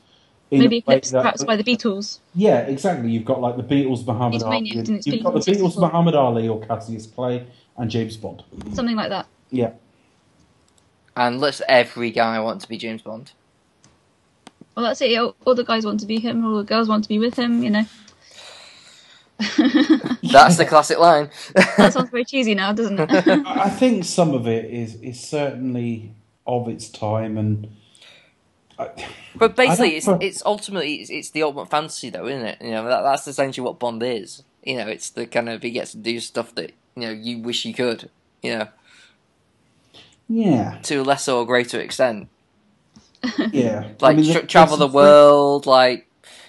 Maybe eclipsed that, perhaps by the Beatles. Yeah, exactly. You've got like the Beatles, Muhammad Ali. You've Beatles got the Beatles, Muhammad Ali, or Cassius Clay, and James Bond. Something like that. Yeah. And let's every guy want to be James Bond. Well, that's it. All, all the guys want to be him. All the girls want to be with him. You know. That's the classic line. That sounds very cheesy now, doesn't it? I think some of it is is certainly of its time, and I, but basically, it's it's ultimately it's, it's the ultimate fantasy, though, isn't it? You know, that, that's essentially what Bond is. You know, it's the kind of he gets to do stuff that you know you wish you could. You know, yeah, to a lesser or greater extent. Yeah, like I mean, tra- travel the world, like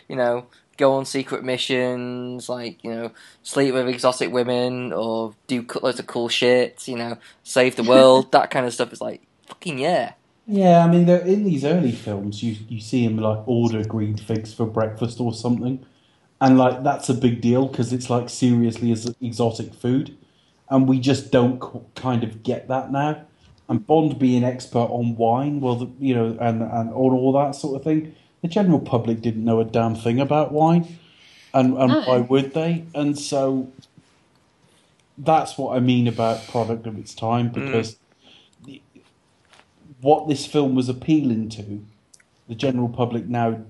you know, go on secret missions, like, you know, sleep with exotic women or do loads of cool shit, you know, save the world, that kind of stuff. It's like, fucking yeah. Yeah, I mean, in these early films, you, you see him, like, order green figs for breakfast or something. And, like, that's a big deal because it's, like, seriously as exotic food. And we just don't co- kind of get that now. And Bond being expert on wine, well, the, you know, and, and on all that sort of thing, the general public didn't know a damn thing about wine. And, and oh. why would they? And so that's what I mean about product of its time, because... Mm. What this film was appealing to, the general public now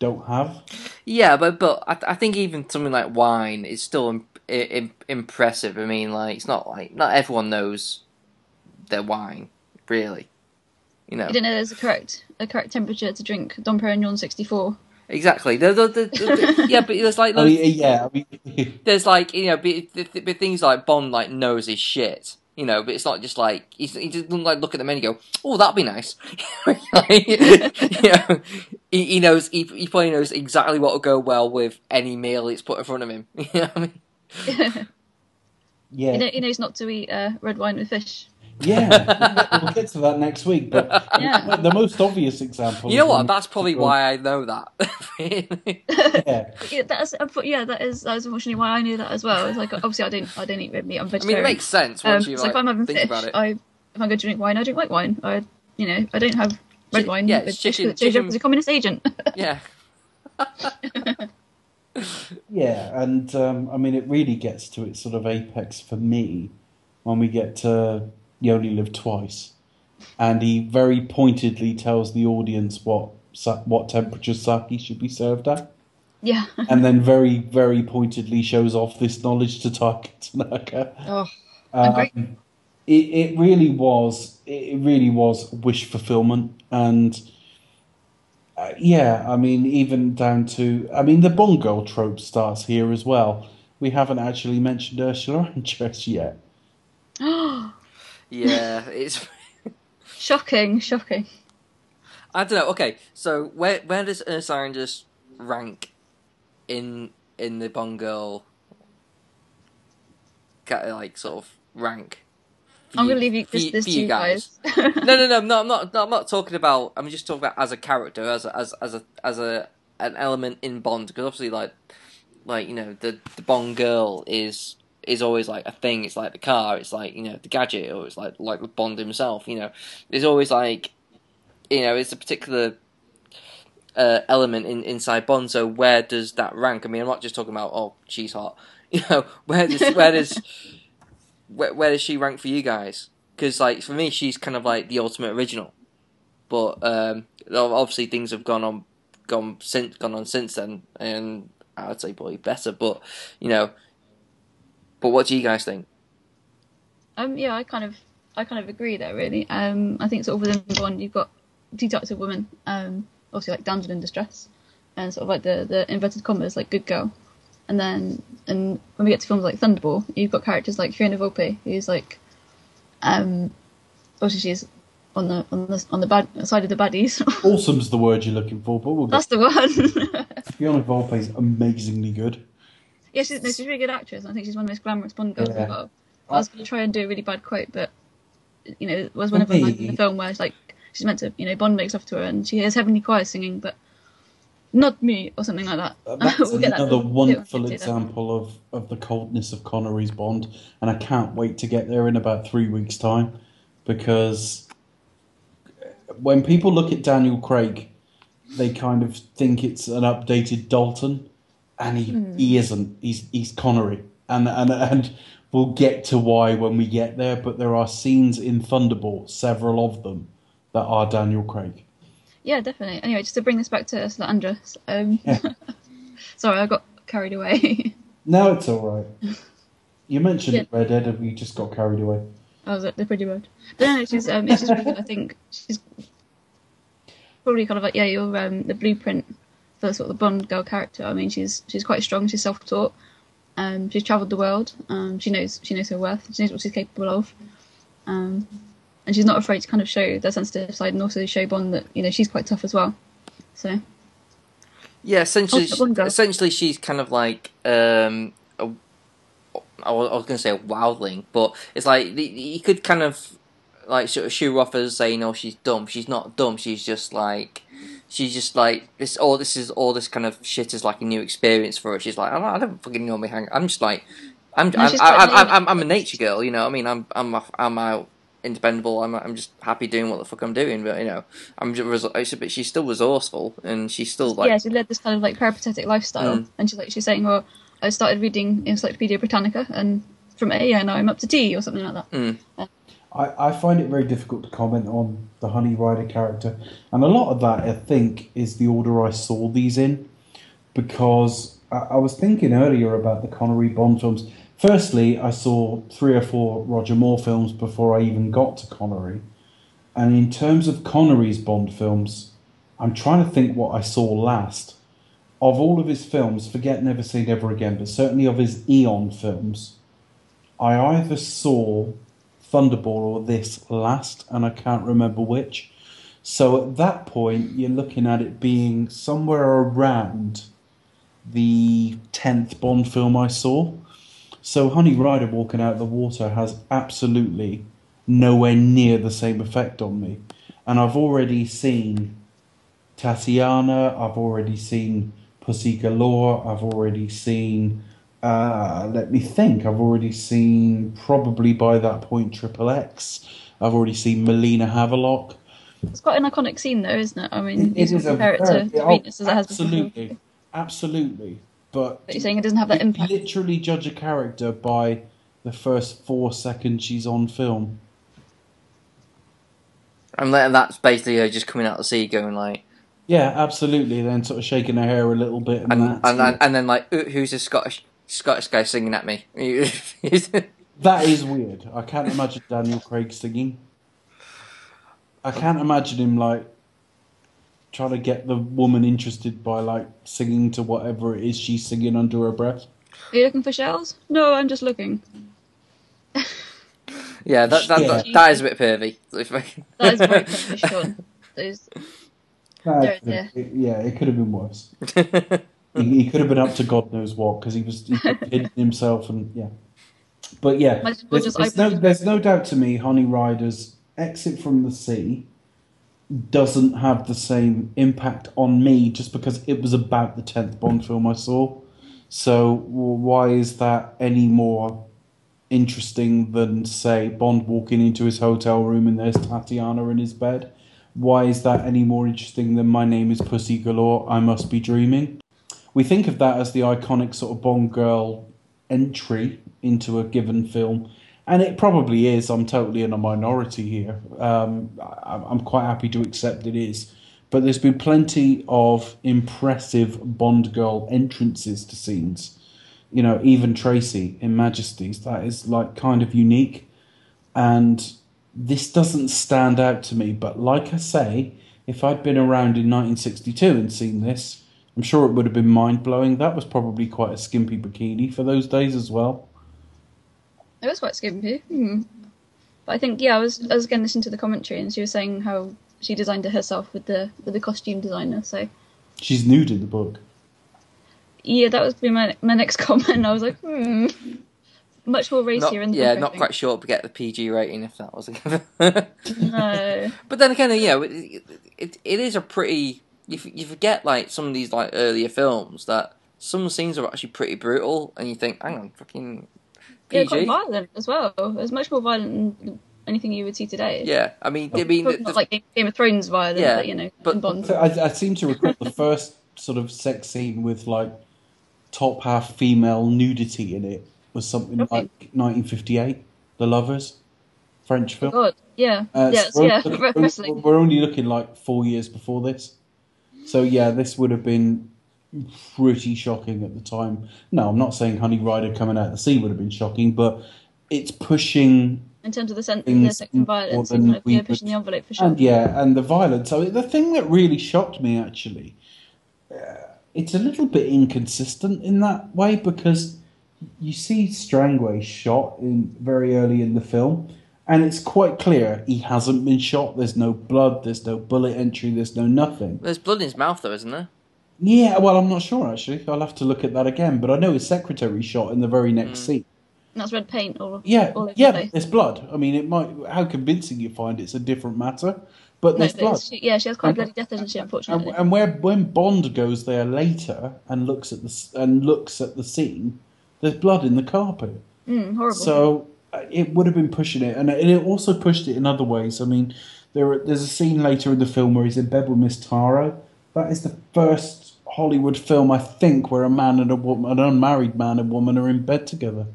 don't have. Yeah, but but I, th- I think even something like wine is still imp- imp- impressive. I mean, like, it's not like not everyone knows their wine, really. You know, you didn't know there's a correct a correct temperature to drink Dom Perignon sixty-four. Exactly. They're, they're, they're, they're, yeah, but there's like those, I mean, yeah, I mean... there's like, you know, but, but things like Bond like knows his shit. You know, but it's not just like he doesn't like look at the menu and go, "Oh, that'd be nice." Like, you know, he, he knows. He, he probably knows exactly what will go well with any meal that's put in front of him. You know what I mean? Yeah. yeah. He, know, he knows not to eat uh, red wine with fish. Yeah, we'll get to that next week. But yeah. the most obvious example. You know what? That's probably people. why I know that. yeah. yeah, that's yeah. That is that is unfortunately why I knew that as well. It's like, obviously I don't I don't eat red meat. I'm vegetarian. I mean, it makes sense once um, you like, like, if I'm having think fish, about it. I, if I'm going to drink wine, I drink white wine. I you know I don't have red Ch- wine. Yeah, it's chicken. He's a communist agent. yeah. yeah, and um, I mean, it really gets to its sort of apex for me when we get to. You only live twice, and he very pointedly tells the audience what what temperature sake should be served at. Yeah, and then very very pointedly shows off this knowledge to Tanaka. Oh, um, it it really was it really was wish fulfillment, and uh, yeah, I mean even down to I mean the Bond girl trope starts here as well. We haven't actually mentioned Ursula Andress yet. Oh. Yeah, it's shocking, shocking. I don't know. Okay, so where where does Ursula Andress rank in in the Bond girl like sort of rank? I'm going to leave you for, this, this for you guys. guys. no, no, no, I'm not, I'm not, I'm not talking about. I'm just talking about as a character, as a, as as a as a an element in Bond, because obviously, like like you know, the the Bond girl is. is always like a thing. It's like the car, it's like, you know, the gadget, or it's like like Bond himself, you know. There's always like, you know, it's a particular uh, element in, inside Bond. So where does that rank? I mean, I'm not just talking about, oh, she's hot. You know, where does where does where, where does she rank for you guys? Because like for me, she's kind of like the ultimate original. But um, obviously things have gone on gone since gone on since then, and I'd say probably better. But you know. But what do you guys think? Um, yeah, I kind of, I kind of agree there. Really, um, I think sort of within Bond, you've got two types of women. Um, obviously like damsel in distress, and sort of like the, the inverted commas, like good girl. And then, and when we get to films like Thunderball, you've got characters like Fiona Volpe, who's like, um, obviously she's on the on the on the bad side of the baddies. Awesome's the word you're looking for, but we'll go. That's the one. Fiona Volpe's amazingly good. Yeah, she's, no, she's a really good actress, and I think she's one of the most glamorous Bond girls yeah. as well. I was going to try and do a really bad quote, but, you know, it was one of them in the film where, like, she's meant to, you know, Bond makes love to her, and she hears Heavenly Choir singing, but not me, or something like that. Uh, that's we'll get another that. wonderful example of, of the coldness of Connery's Bond, and I can't wait to get there in about three weeks' time, because when people look at Daniel Craig, they kind of think it's an updated Dalton. And he, mm. he isn't. He's he's Connery, and and and we'll get to why when we get there. But there are scenes in Thunderball, several of them, that are Daniel Craig. Yeah, definitely. Anyway, just to bring this back to Ursula Andress. Um, yeah. Sorry, I got carried away. No, it's all right. You mentioned yeah. Red Dead, and we just got carried away. Oh, was that the pretty word? But no, she's um, it's just really, I think she's probably kind of like yeah, you're um, the blueprint. The sort of the Bond girl character. I mean, she's she's quite strong. She's self-taught. Um, she's travelled the world. Um, she knows she knows her worth. She knows what she's capable of. Um, and she's not afraid to kind of show their sensitive side and also show Bond that you know she's quite tough as well. So Yeah, essentially, oh, essentially, she's kind of like um, a, I was going to say a wildling, but it's like you could kind of like sort of shoo off as saying, "Oh, she's dumb." She's not dumb. She's just like she's just like this. All this is all this kind of shit is like a new experience for her. She's like, I don't, I don't fucking normally hang. I'm just like, I'm, no, I'm, I'm, I'm, I'm, I'm a nature girl. You know what I mean? I'm, I'm, I'm out. Independable. I'm I'm just happy doing what the fuck I'm doing, but you know, I'm just but she's still resourceful and she's still like yeah. She led this kind of like peripatetic lifestyle, mm. and she's like she's saying, "Oh, I started reading Encyclopedia Britannica, and from A, yeah, now I'm up to D or something like that." Mm. Yeah. I I find it very difficult to comment on the Honey Ryder character, and a lot of that I think is the order I saw these in, because I, I was thinking earlier about the Connery Bond films. Firstly, I saw three or four Roger Moore films before I even got to Connery. And in terms of Connery's Bond films, I'm trying to think what I saw last. Of all of his films, forget Never Say Never Again, but certainly of his Eon films, I either saw Thunderball or this last, and I can't remember which. So at that point, you're looking at it being somewhere around the tenth Bond film I saw. So Honey Ryder walking out of the water has absolutely nowhere near the same effect on me. And I've already seen Tatiana, I've already seen Pussy Galore, I've already seen, uh, let me think, I've already seen probably by that point Triple X, I've already seen Melina Havelock. It's quite an iconic scene though, isn't it? I mean, it, it is compare a, it to, to Venus as it has before. Absolutely, absolutely. But, but you're saying it doesn't have that impact. Literally judge a character by the first four seconds she's on film. And that's basically her just coming out of the sea going like... Yeah, absolutely. Then sort of shaking her hair a little bit. And, and, and, and, and then like, who's a Scottish Scottish guy singing at me? That is weird. I can't imagine Daniel Craig singing. I can't imagine him like... trying to get the woman interested by, like, singing to whatever it is she's singing under her breath. Are you looking for shells? No, I'm just looking. yeah, that that, yeah. that that is a bit pervy. That is very pervy, Sean. Those... That, yeah. It, yeah, it could have been worse. he, he could have been up to God knows what, because he was he hidden himself and, yeah. But, yeah, there's, there's, there's, no, there's no doubt to me Honey Ryder's Exit from the Sea doesn't have the same impact on me just because it was about the tenth Bond film I saw. So why is that any more interesting than, say, Bond walking into his hotel room and there's Tatiana in his bed? Why is that any more interesting than My Name is Pussy Galore, I Must Be Dreaming? We think of that as the iconic sort of Bond girl entry into a given film. And it probably is. I'm totally in a minority here. Um, I'm quite happy to accept it is. But there's been plenty of impressive Bond girl entrances to scenes. You know, even Tracy in Majesties. That is, like, kind of unique. And this doesn't stand out to me. But like I say, if I'd been around in nineteen sixty-two and seen this, I'm sure it would have been mind-blowing. That was probably quite a skimpy bikini for those days as well. It was quite skimpy. Hmm. But I think, yeah, I was, I was again listening to the commentary and she was saying how she designed it herself with the with the costume designer. So she's nude in the book. Yeah, that was my my next comment. I was like, hmm, much more racier in the book. Yeah, not quite sure to get the P G rating if that was a given. No. But then again, yeah, it it, it is a pretty. You f- you forget like some of these like earlier films that some scenes are actually pretty brutal, and you think, hang on, fucking. Yeah, quite violent as well. It was much more violent than anything you would see today. Yeah, I mean... I mean not the, like Game of Thrones violent, yeah, but, you know, but, Bond. I, I seem to recall the first sort of sex scene with, like, top half female nudity in it was something okay. like nineteen fifty-eight, The Lovers, French film. Oh, God, yeah. Uh, yes, so we're, yeah. Looking, we're only looking, like, four years before this. So, yeah, this would have been... pretty shocking at the time. No, I'm not saying Honey Ryder coming out of the sea would have been shocking, but it's pushing in terms of the sense of sex and violence, and like, yeah, pushing the envelope for sure. And yeah, and the violence. I mean, the thing that really shocked me actually, uh, it's a little bit inconsistent in that way because you see Strangway shot in very early in the film, and it's quite clear he hasn't been shot. There's no blood. There's no bullet entry. There's no nothing. There's blood in his mouth though, isn't there? Yeah, well, I'm not sure, actually. I'll have to look at that again. But I know his secretary shot in the very next mm. scene. And that's red paint all, yeah, all over yeah, the place. Yeah, there's blood. I mean, it might. How convincing you find it's a different matter. But there's no, but blood. She, yeah, she has quite and, a bloody death, doesn't she, unfortunately? And, and where when Bond goes there later and looks at the, and looks at the scene, there's blood in the carpet. Mm, horrible. So it would have been pushing it. And it also pushed it in other ways. I mean, there there's a scene later in the film where he's in bed with Miss Tara. That is the first Hollywood film, I think, where a man and a woman, an unmarried man and woman, are in bed together.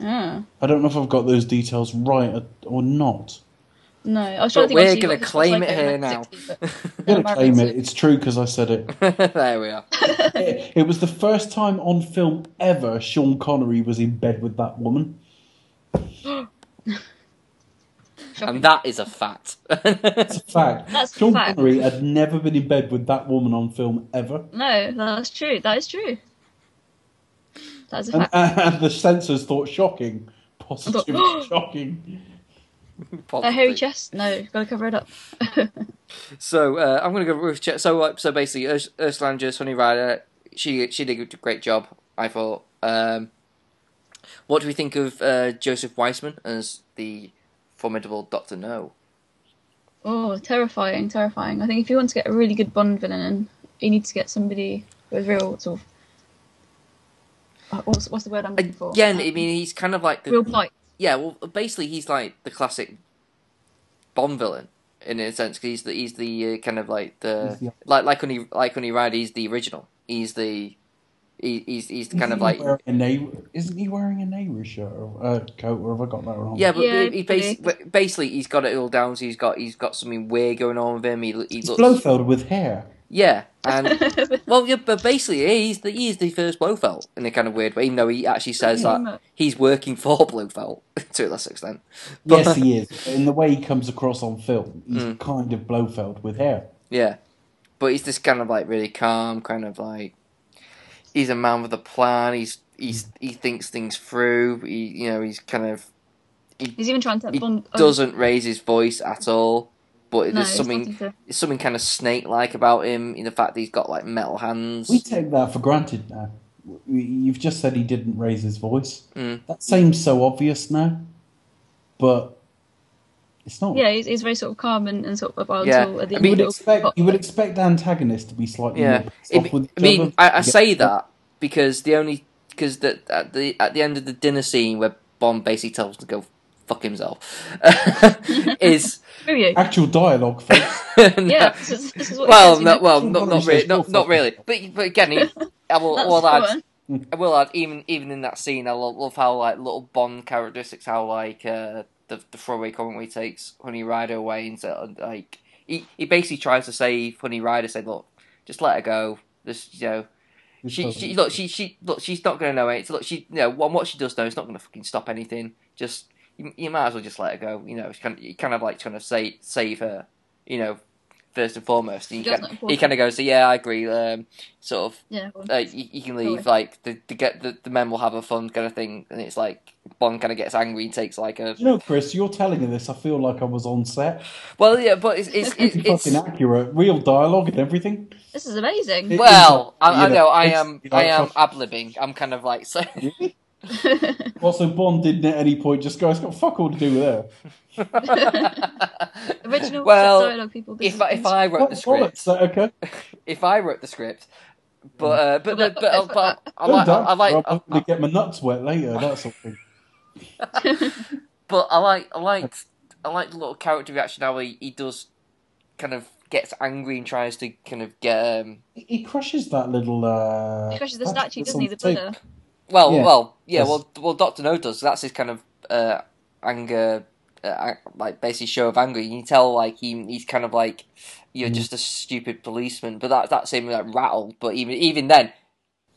Oh. I don't know if I've got those details right or not. No, I was trying to think. We're going to claim it here now. We're going to claim it. It's true because I said it. There we are. It, it was the first time on film ever Sean Connery was in bed with that woman. And that is a fact. That's a fact. That's Sean a fact. Connery had never been in bed with that woman on film ever. No, that's true. That is true. That's a fact. And, and the censors thought shocking. Positively thought, shocking. A hairy chest? No, gotta cover it up. So uh, I'm gonna go with Ch- so uh, so basically, Urs- Ursula Andress, Honey Ryder, she she did a great job, I thought. Um, what do we think of uh, Joseph Weissman as the formidable Doctor No? Oh, terrifying, terrifying! I think if you want to get a really good Bond villain in, you need to get somebody with real sort of uh, what's, what's the word I'm looking for? Again, I mean, he's kind of like the real plight. Yeah, well, basically, he's like the classic Bond villain in a sense. Cause he's the he's the uh, kind of like the yeah. like like Honey like Honey Ryder. He's the original. He's the he, he's he's the kind isn't of he like a neighbor, isn't he wearing a neighbor shirt or a coat? Or have I got that wrong? Yeah, but yeah, he, he basically, basically he's got it all down. So he's got he's got something weird going on with him. He, he it's looks Blofeld with hair. Yeah, and well, yeah, but basically he's the he's the first Blofeld in a kind of weird way, even though he actually says that he's working for Blofeld to a lesser extent. But, yes, he is. In the way he comes across on film, he's mm. kind of Blofeld with hair. Yeah, but he's this kind of like really calm, kind of like he's a man with a plan. He's he's he thinks things through. He you know he's kind of he, he's even trying to he bomb- doesn't raise his voice at all. But no, there's something to... there's something kind of snake-like about him in the fact that he's got, like, metal hands. We take that for granted now. You've just said he didn't raise his voice. Mm. That seems so obvious now, but it's not. Yeah, he's, he's very sort of calm and, and sort of volatile. Yeah. At the I end mean, you, would expect, you would expect the antagonist to be slightly yeah. more pissed off with each I mean, other. I, I say that because the only... Because the, at, the, at the end of the dinner scene where Bond basically tells him to go... fuck himself is actual dialogue, folks. no. Yeah, this is, this is what well, no, well, not, not really, not, not really. But but again, he, I will, I will add, I will add, even even in that scene, I love, love how like little Bond characteristics, how like uh, the the throwaway comment where he takes Honey Ryder away and so, like he, he basically tries to save Honey Ryder, saying, look, just let her go. This you know. She, she look, she she look, she's not going to know it. So, look, she you know what she does know is not going to fucking stop anything. Just You, you might as well just let her go, you know. It's kind of, you kind of like trying to save save her, you know, first and foremost. And you can, he kind of goes, "Yeah, I agree." Um, sort of, yeah, well, uh, you, you can leave. Probably. Like the the, get, the the men will have a fun kind of thing, and it's like Bond kind of gets angry and takes like a. You know, Chris, you're telling her this. I feel like I was on set. Well, yeah, but it's it's, it's, it's fucking it's, accurate, real dialogue and everything. This is amazing. It, well, I, I know, know I am I am ad-libbing. I'm kind of like so. Also, Bond didn't at any point just go, it's got fuck all to do with her. Original well, dialogue people. If I, if I wrote what, the script, what, okay. If I wrote the script, but uh, but but, but, but, but I like I like I'm gonna I, get my nuts wet later. That sort of thing. But I like I like I like the little character reaction how he, he does kind of. Gets angry and tries to kind of get. Um, he crushes that little. Uh, he crushes the statue, doesn't he? The Buddha. Well, yeah. well, yeah, yes. well, well. Doctor No does. So that's his kind of uh, anger, uh, like basically show of anger. You can tell, like he, he's kind of like you're mm. just a stupid policeman. But that that's him like rattled. But even even then,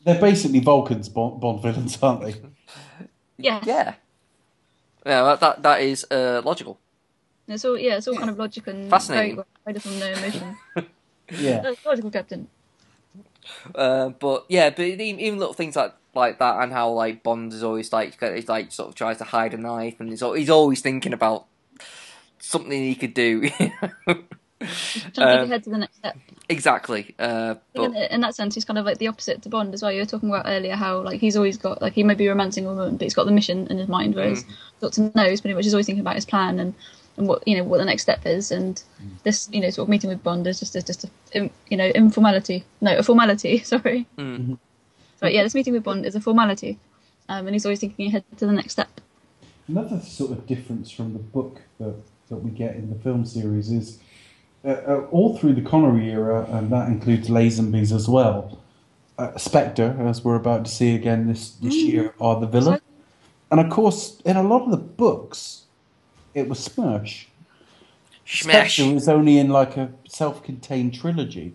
they're basically Vulcans, Bond, Bond villains, aren't they? Yeah. Yeah. Yeah. That that, that is uh, logical. It's all yeah. It's all kind of logical and fascinating. I just have no emotion. Yeah. No, it's logical, Captain. Uh, but yeah, but even, even little things like. Like that, and how like Bond is always like, he's like sort of tries to hide a knife, and he's he's always thinking about something he could do. Trying um, to take ahead to the next step. Exactly. Uh, but... In that sense, he's kind of like the opposite to Bond as well. You were talking about earlier how like he's always got like he may be romancing a woman, but he's got the mission in his mind, whereas mm. Doctor No is pretty much always thinking about his plan and, and what you know what the next step is. And mm. this you know sort of meeting with Bond is just is just a, you know informality, no a formality. Sorry. Mm-hmm. So yeah, this meeting with Bond is a formality, um, and he's always thinking ahead to the next step. Another sort of difference from the book that that we get in the film series is. Uh, uh, all through the Connery era, and that includes Lazenby's as well, uh, Spectre, as we're about to see again this, this mm. year, are the villain. And of course, in a lot of the books, it was Smash. Smash. Spectre was only in like a self-contained trilogy.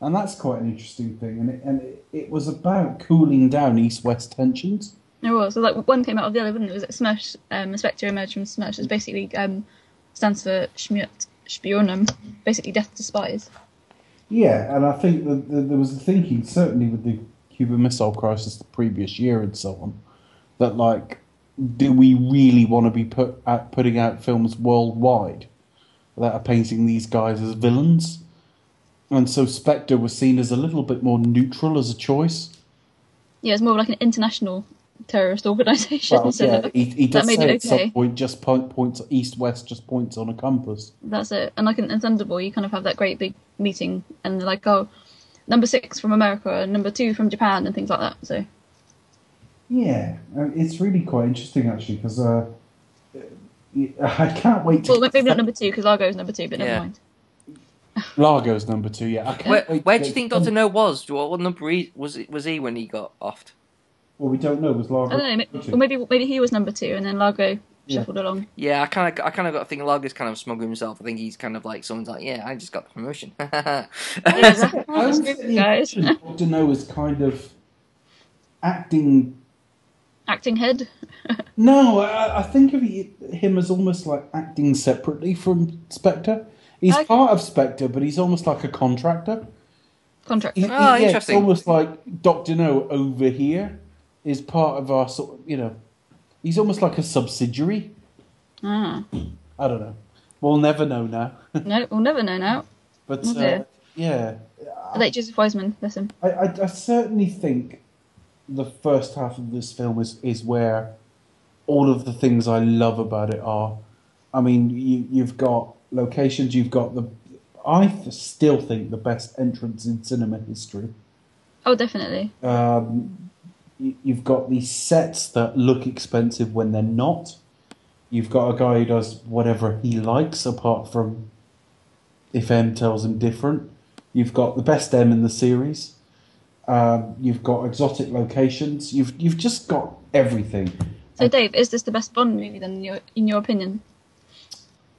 And that's quite an interesting thing. And it, and it, it was about cooling down East-West tensions. It was. So like one came out of the other, wouldn't it? It was like Smash, um, Spectre emerged from Smash. It basically um, stands for Schmutz. Spionum, basically death to spies. Yeah, and I think that there was the thinking, certainly with the Cuban Missile Crisis the previous year and so on, that, like, do we really want to be put at putting out films worldwide that are painting these guys as villains? And so Spectre was seen as a little bit more neutral as a choice. Yeah, it's more like an international terrorist organisation. Well, so yeah, that, he, he does that say at okay. some point just point, points east-west, just points on a compass. That's it. And like in, in Thunderball, you kind of have that great big meeting, and they're like, oh, number six from America, and number two from Japan, and things like that. So, yeah, it's really quite interesting actually, because uh, I can't wait. To well, maybe not number two because Largo's number two, but yeah. never mind. Largo's number two. Yeah. I can't where wait where do you think Doctor No was? What, what number he, was? Was he when he got offed? Well, we don't know. Was Largo? I don't know. Maybe, or maybe maybe he was number two, and then Largo shuffled yeah. along. Yeah, I kind of I kind of got to think Largo's kind of smuggling himself. I think he's kind of like someone's like, yeah, I just got the promotion. I was good, guys. Doctor No is kind of acting, acting head. no, I, I think of he, him as almost like acting separately from Spectre. He's okay. part of Spectre, but he's almost like a contractor. Contractor. He, oh, he, interesting. Yeah, it's almost like Doctor No over here. Is part of our sort of, you know, he's almost like a subsidiary. Ah. I don't know. We'll never know now. no, we'll never know now. But, uh, yeah. I like Joseph Wiseman, listen. I, I, I certainly think the first half of this film is, is where all of the things I love about it are. I mean, you, you've got locations, you've got the, I still think the best entrance in cinema history. Oh, definitely. Um... You've got these sets that look expensive when they're not. You've got a guy who does whatever he likes, apart from if M tells him different. You've got the best M in the series. Um, you've got exotic locations. You've you've just got everything. So, Dave, is this the best Bond movie then, in your, in your opinion?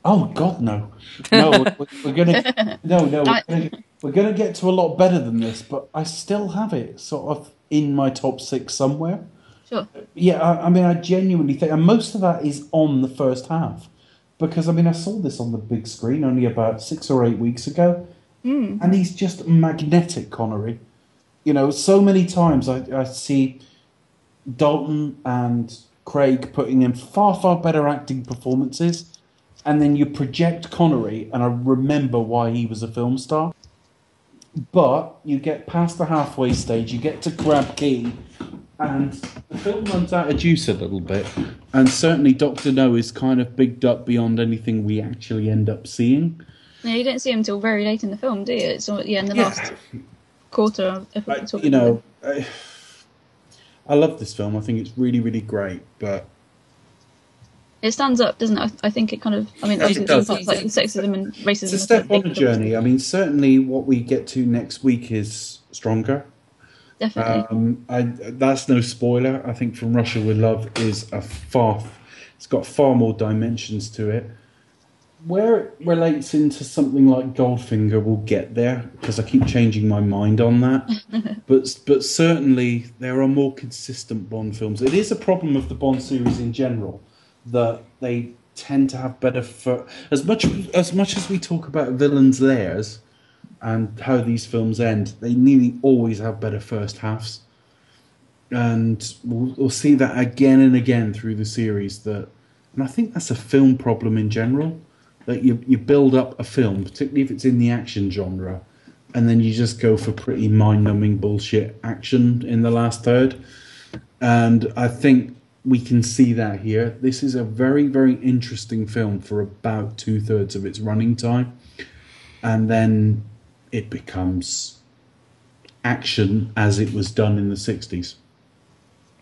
Oh God, no, no. we're, we're gonna no no. We're gonna, we're gonna get to a lot better than this, but I still have it sort of. In my top six somewhere. Sure. Yeah, I, I mean, I genuinely think, and most of that is on the first half, because, I mean, I saw this on the big screen only about six or eight weeks ago, mm. and he's just magnetic, Connery. You know, so many times I, I see Dalton and Craig putting in far, far better acting performances, and then you project Connery, and I remember why he was a film star. But you get past the halfway stage, you get to Crab Key, and the film runs out of juice a little bit. And certainly Doctor No is kind of bigged up beyond anything we actually end up seeing. No, you don't see him until very late in the film, do you? It's all, yeah, in the yeah. last quarter. If I, you know, I, I love this film. I think it's really, really great, but... It stands up, doesn't it? I think it kind of... I mean, yes, it does. Parts, like sexism and racism. It's a step on a journey. I mean, certainly what we get to next week is stronger. Definitely. Um, I, that's no spoiler. I think From Russia with Love is a far... It's got far more dimensions to it. Where it relates into something like Goldfinger, we'll get there, because I keep changing my mind on that. but but certainly there are more consistent Bond films. It is a problem of the Bond series in general. That they tend to have better for as much as much as we talk about villains' lairs and how these films end. They nearly always have better first halves, and we'll, we'll see that again and again through the series. That, and I think that's a film problem in general. Like you, you build up a film, particularly if it's in the action genre, and then you just go for pretty mind-numbing bullshit action in the last third. And I think we can see that here. This is a very, very interesting film for about two-thirds of its running time. And then it becomes action as it was done in the sixties.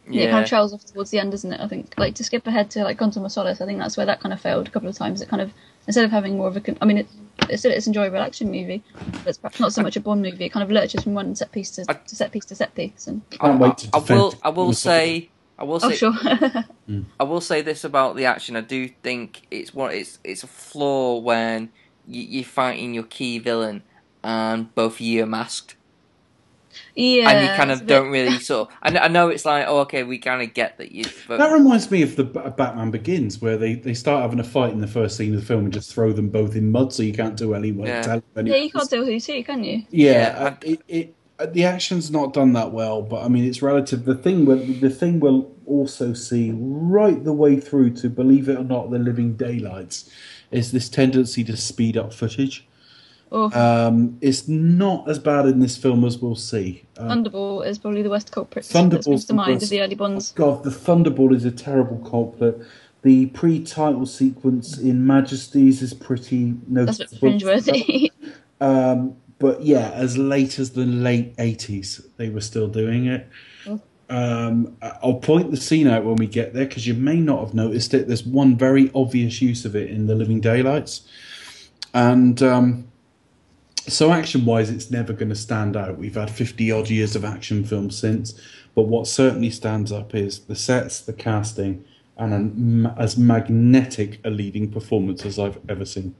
Yeah, it kind of trails off towards the end, doesn't it? I think, like, to skip ahead to, like, Quantum of Solace, I think that's where that kind of failed a couple of times. It kind of, instead of having more of a... Con- I mean, it, it's still it's an enjoyable action movie, but it's perhaps not so much a Bond movie. It kind of lurches from one set piece to, I, to set piece to set piece. And I can't wait to defend I will, I will say... I will say, oh, sure. I will say this about the action. I do think it's what it's it's a flaw when you, you're fighting your key villain and both of you are masked. Yeah, and you kind of don't bit... really sort of. I, I know it's like, oh, okay, we kind of get that you. But... That reminds me of the Batman Begins, where they, they start having a fight in the first scene of the film and just throw them both in mud, so you can't do anyone. Yeah, tell anyone. Yeah, you can't tell who to, can you? Yeah, yeah. I, it. it The action's not done that well, but I mean it's relative. The thing we the thing we'll also see right the way through to, believe it or not, The Living Daylights, is this tendency to speed up footage. Oh. Um, it's not as bad in this film as we'll see. Um, Thunderball is probably the worst culprit. Thunderball comes to mind of the early Bonds. Oh God, the Thunderball is a terrible culprit. The pre-title sequence in Majesties is pretty noticeable. That's cringeworthy. um. But yeah, as late as the late eighties, they were still doing it. Um, I'll point the scene out when we get there, because you may not have noticed it. There's one very obvious use of it in The Living Daylights. And um, so action-wise, it's never going to stand out. We've had fifty-odd years of action films since. But what certainly stands up is the sets, the casting, and an, as magnetic a leading performance as I've ever seen.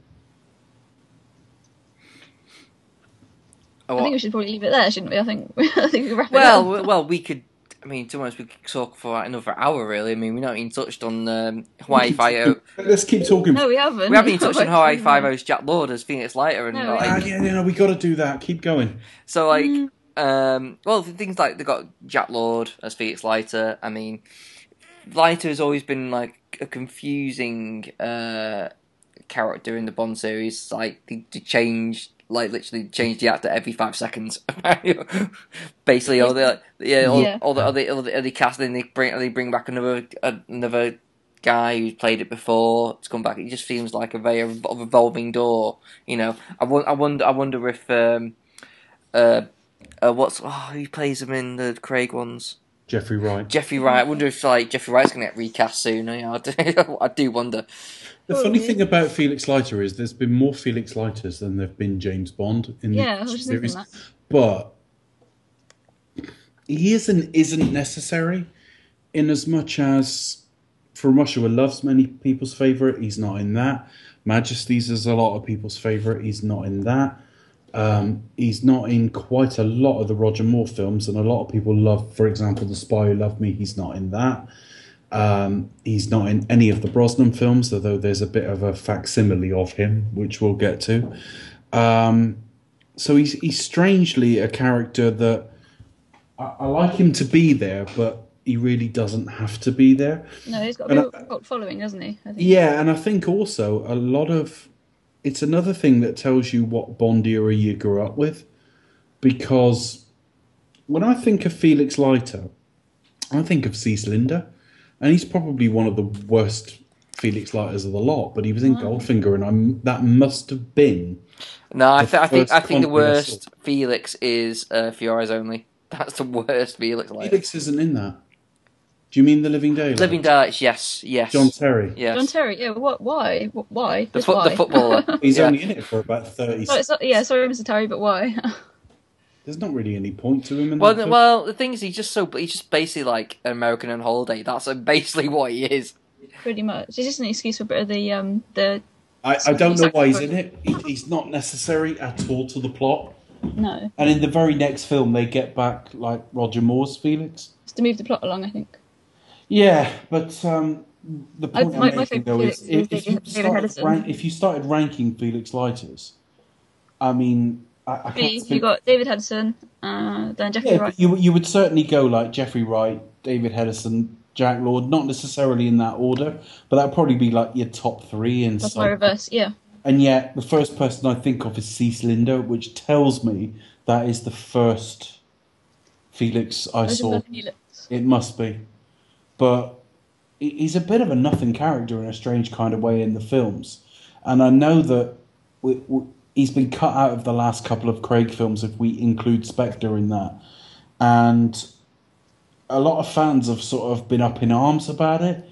Oh, I think we should probably leave it there, shouldn't we? I think, I think we could wrap well, it up. Well, we could, I mean, to be honest, we could talk for another hour, really. I mean, we've not even touched on um, Hawaii Five-O. Let's keep talking. No, we haven't. We haven't even touched on Hawaii Five-O's Jack Lord as Felix Leiter. And, no, like, ah, yeah, no, we got to do that. Keep going. So, like, mm. um, well, things like they got Jack Lord as Felix Leiter. I mean, Leiter has always been, like, a confusing uh, character in the Bond series. Like, they, they changed... Like, literally change the actor every five seconds. Basically, or they, yeah, or, yeah. or, the, or they, or they, or they cast and they bring, or they bring back another another guy who's played it before to come back. It just seems like a very revolving door, you know. I, I wonder, I wonder if um, uh, uh, what's oh, who plays him in the Craig ones? Jeffrey Wright. Jeffrey Wright. I wonder if like Jeffrey Wright's gonna get recast soon. You know, I, do, I do wonder. The funny thing about Felix Leiter is there's been more Felix Leiters than there've been James Bond in yeah, the series, that. But he is and isn't necessary. In as much as From Russia with Love's many people's favourite, he's not in that. Majesties is a lot of people's favourite, he's not in that. Um, he's not in quite a lot of the Roger Moore films, and a lot of people love, for example, The Spy Who Loved Me. He's not in that. Um, he's not in any of the Brosnan films, although there's a bit of a facsimile of him, which we'll get to. Um, so he's, he's strangely a character that I, I like him to be there, but he really doesn't have to be there. No, he's got a big cult following, doesn't he? I think. Yeah, and I think also a lot of... It's another thing that tells you what Bond era you grew up with, because when I think of Felix Leiter, I think of Ceaselinder. And he's probably one of the worst Felix Leiters of the lot, but he was in oh. Goldfinger, and I'm, that must have been. No, I, th- I think I think the worst Felix is uh, For Your Eyes Only. That's the worst Felix Leiter. Felix isn't in that. Do you mean The Living Daylights? Living Daylights, yes, yes. John Terry, yes. John Terry, yeah. What? Why? Why? The, fo- why? the footballer. He's yeah. only in it for about thirty. No, it's not, yeah, sorry, Mister Terry, but why? There's not really any point to him. In well, that well, the thing is, he's just so he's just basically like an American on holiday. That's basically what he is. Pretty much, it's just an excuse for a bit of the um the. I, I don't know why he's in it. He, he's not necessary at all to the plot. No. And in the very next film, they get back like Roger Moore's Felix. It's to move the plot along, I think. Yeah, but um, the point I, my, I'm making though Felix is if, if, you started, rank, if you started ranking Felix Leiters, I mean. I, I you got David Hedison, uh, then Jeffrey yeah, Wright. You, you would certainly go like Jeffrey Wright, David Hedison, Jack Lord, not necessarily in that order, but that would probably be like your top three. And that's my reverse, yeah. And yet the first person I think of is C. Cylinder, which tells me that is the first Felix I, I saw. Felix. It must be. But he's a bit of a nothing character in a strange kind of way in the films. And I know that we, we, he's been cut out of the last couple of Craig films if we include Spectre in that. And a lot of fans have sort of been up in arms about it.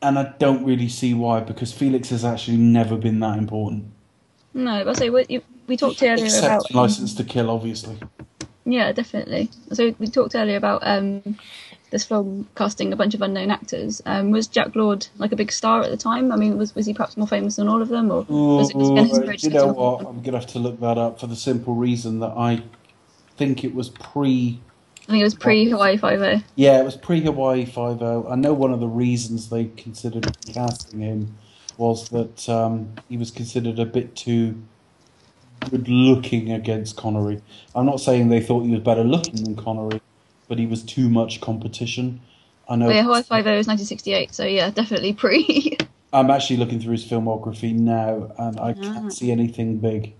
And I don't really see why, because Felix has actually never been that important. No, but I say we, we talked earlier Except about um, License to Kill, obviously. Yeah, definitely. So we talked earlier about um, this film casting a bunch of unknown actors. Um, was Jack Lord like a big star at the time? I mean, was was he perhaps more famous than all of them, or was it just oh, his bridge? You know what? I'm gonna have to look that up for the simple reason that I think it was pre. I think it was pre-Hawaii Five-O. Yeah, it was pre-Hawaii Five-O. I know one of the reasons they considered casting him was that um, he was considered a bit too good-looking against Connery. I'm not saying they thought he was better-looking than Connery, but he was too much competition. I know. Oh, yeah, Hawaii Five-O is nineteen sixty-eight, so yeah, definitely pre. I'm actually looking through his filmography now, and I can't ah. see anything big.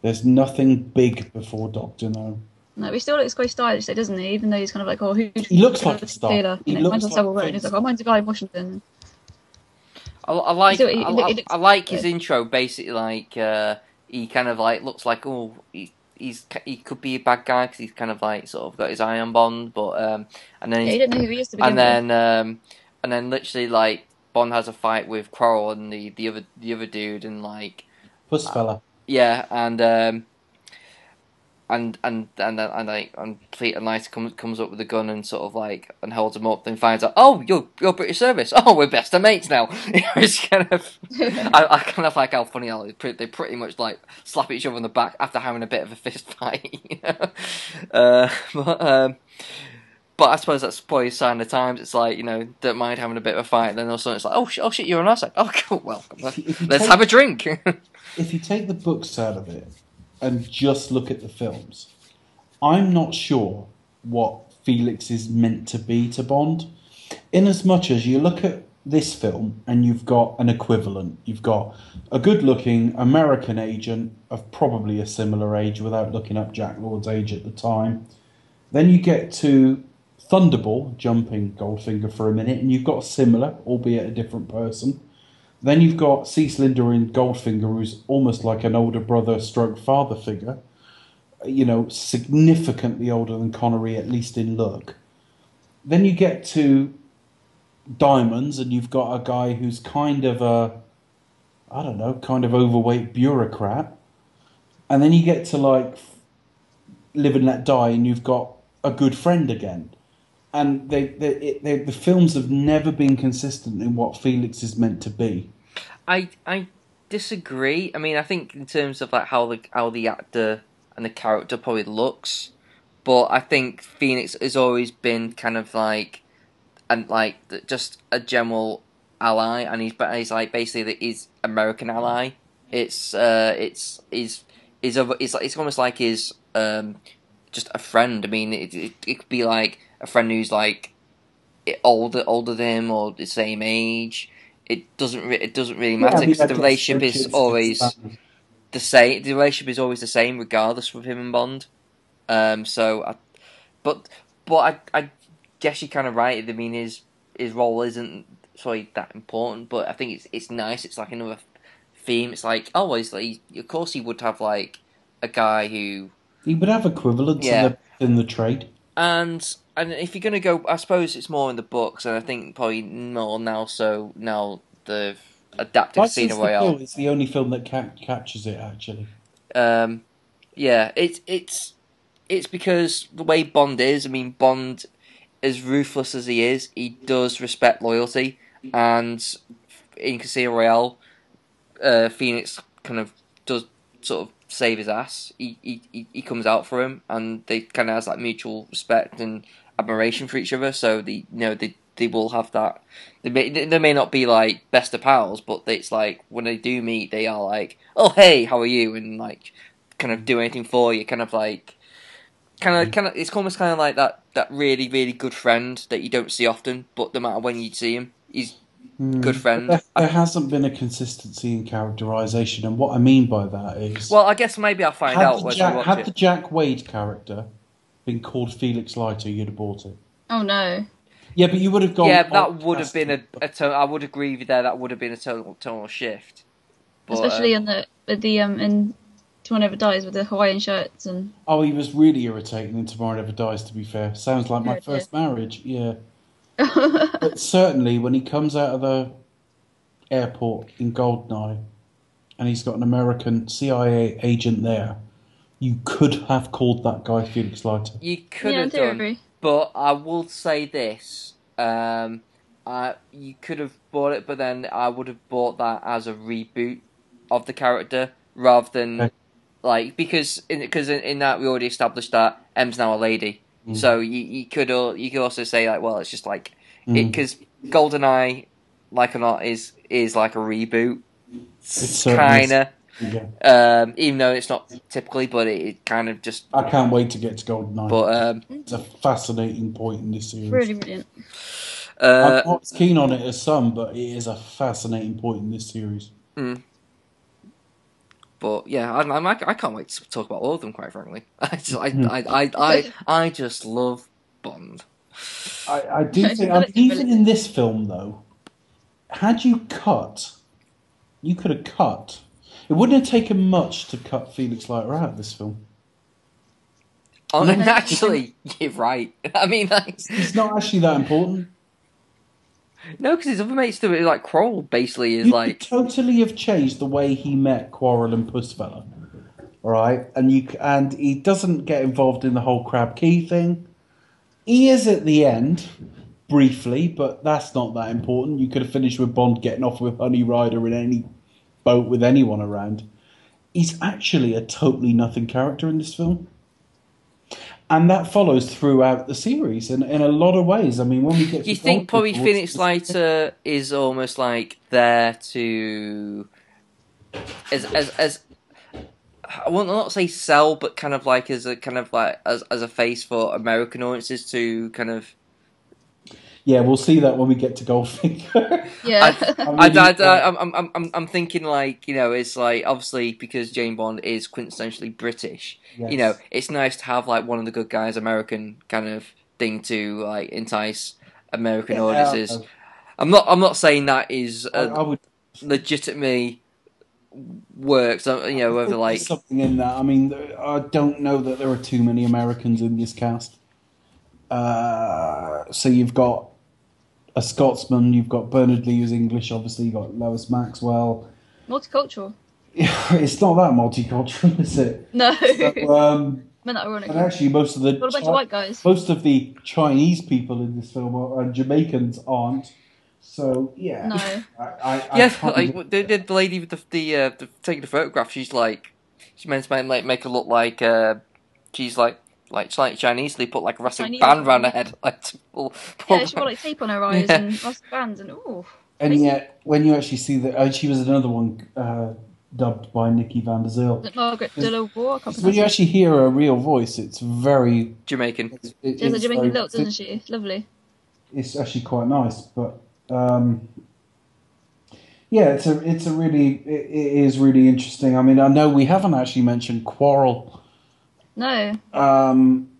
There's nothing big before Doctor No. No, he still looks quite stylish, though, doesn't he? Even though he's kind of like, oh, who? He looks like a star. Taylor? He you know, looks like Savile Row. He's like, oh, mine's a guy in Washington. I, I like, so he, I, I, I like his intro. Basically, like uh, he kind of like looks like, oh, he, he's he could be a bad guy because he's kind of like sort of got his eye on Bond, but um, and then yeah, you don't know who he is to begin with. And then um, and then literally like Bond has a fight with Quarrel and the, the other the other dude and like Puss fella. Uh, yeah, and. Um, And and and and like and Peter Leiter comes comes up with a gun and sort of like and holds him up. Then finds out, oh, you're you're British service. Oh, we're best of mates now. It's kind of I, I kind of like how funny how they, they pretty much like slap each other on the back after having a bit of a fist fight. You know? uh, but um, but I suppose that's probably a sign of the times. It's like, you know, don't mind having a bit of a fight. And then all of a sudden it's like, oh, sh- oh shit, you're on our side. Oh, cool. Well, let's take, have a drink. If you take the books out of it and just look at the films, I'm not sure what Felix is meant to be to Bond. In as much as you look at this film and you've got an equivalent, you've got a good-looking American agent of probably a similar age without looking up Jack Lord's age at the time. Then you get to Thunderball, jumping Goldfinger for a minute, and you've got a similar, albeit a different person. Then you've got C. Cylinder in Goldfinger, who's almost like an older brother stroke father figure, you know, significantly older than Connery, at least in look. Then you get to Diamonds, and you've got a guy who's kind of a, I don't know, kind of overweight bureaucrat. And then you get to, like, Live and Let Die, and you've got a good friend again. And they, they, they, the films have never been consistent in what Felix is meant to be. I I disagree. I mean, I think in terms of like how the how the actor and the character probably looks, but I think Felix has always been kind of like and like just a general ally, and he's he's like basically the, his American ally. It's uh, it's is is it's like it's almost like his um, just a friend. I mean, it it, it could be like a friend who's like older, older than him, or the same age. It doesn't. Re- it doesn't really matter because yeah, I mean, the relationship is it's, always it's the same. The relationship is always the same, regardless with him and Bond. Um. So, I, but but I I guess you're kind of right. I mean, his his role isn't sorry that important, but I think it's it's nice. It's like another theme. It's like oh, it's like, of course he would have like a guy who he would have equivalents yeah. in, the, in the trade. And and if you're gonna go, I suppose it's more in the books, and I think probably more now. So now they've adapted Casino Royale. It's the only film that ca- captures it actually. Um, yeah, it's it's it's because the way Bond is. I mean, Bond, as ruthless as he is, he does respect loyalty, and in Casino Royale, uh, Felix kind of does sort of save his ass. He he he comes out for him, and they kind of has that mutual respect and admiration for each other. So the you know they they will have that. They may they may not be like best of pals, but it's like when they do meet, they are like, oh hey, how are you? And like, kind of do anything for you. Kind of like, kind of kind of. It's almost kind of like that that really really good friend that you don't see often, but no matter when you see him, he's Mm. Good friend. There, there I, hasn't been a consistency in characterisation, and what I mean by that is... Well, I guess maybe I'll find out when I watch it. Had the Jack Wade character been called Felix Leiter, you'd have bought it. Oh, no. Yeah, but you would have gone... Yeah, that would have been a... a ton, I would agree with you there, that would have been a total, total shift. But, especially um, on the... the um, in Tomorrow Never Dies, with the Hawaiian shirts and... Oh, he was really irritating in Tomorrow Never Dies, to be fair. Sounds like my first marriage, yeah. But certainly, when he comes out of the airport in Goldeneye, and he's got an American C I A agent there, you could have called that guy Felix Leiter. You could yeah, have done, agree. But I will say this, um, I, you could have bought it, but then I would have bought that as a reboot of the character, rather than, okay. like, because in, cause in, in that we already established that M's now a lady. Mm. So you, you could you could also say like, well, it's just like because mm. GoldenEye, like or not, is is like a reboot, kind of. Yeah. Um, even though it's not typically, but it, it kind of just. I can't wait to get to GoldenEye. But um, it's a fascinating point in this series. Really brilliant. Uh, I'm not as keen on it as some, but it is a fascinating point in this series. Mm. But yeah, I, I, I can't wait to talk about all of them. Quite frankly, I just, I, I, I, I, I just love Bond. I, I do think, I mean, even in this film, though, had you cut, you could have cut. It wouldn't have taken much to cut Felix Leiter out of this film. Oh, no, actually, you're right. I mean, like, it's, it's not actually that important. No, because his other mates do it, like Quarrel basically is you like... You totally have changed the way he met Quarrel and Pussfella, alright? And you and he doesn't get involved in the whole Crab Key thing. He is at the end, briefly, but that's not that important. You could have finished with Bond getting off with Honey Ryder in any boat with anyone around. He's actually a totally nothing character in this film. And that follows throughout the series in, in a lot of ways. I mean, when we get to... You think probably Felix Leiter is almost like there to... As, as, as I will not say sell, but kind of like as a kind of like as, as a face for American audiences to kind of... Yeah, we'll see that when we get to Goldfinger. Yeah, I, I, I, I, I'm, I'm, I'm, I'm thinking like, you know, it's like obviously because James Bond is quintessentially British. Yes. You know, it's nice to have like one of the good guys, American kind of thing to like entice American yeah, audiences. Okay. I'm not, I'm not saying that is uh, I, I would... legitimately works. You know, whether like something in that. I mean, I don't know that there are too many Americans in this cast. Uh, so you've got a Scotsman, you've got Bernard Lee who's English, obviously, you've got Lois Maxwell. Multicultural. It's not that multicultural, is it? No. So, um, meant that ironically. And actually, most of the what a bunch Chi- of white guys. Most of the Chinese people in this film are, and Jamaicans aren't. So yeah. No. I, I, I yeah, like the, the lady with the the, uh, the taking the photograph, she's like she meant to make make her look like uh, she's like. Like, like Chinese, they put like a rustic Chinese band around her head. Like, pull, pull yeah, she wore like tape on her eyes yeah. and rustic bands, and ooh. And crazy. Yet, when you actually see that, oh, she was another one uh, dubbed by Nikki van der Zyl. Margaret Delawar. When you actually hear her real voice, it's very Jamaican. It's, it, she has a Jamaican look, doesn't she? It's lovely. It's actually quite nice, but um, yeah, it's a it's a really it, it is really interesting. I mean, I know we haven't actually mentioned Quarrel. No. Um,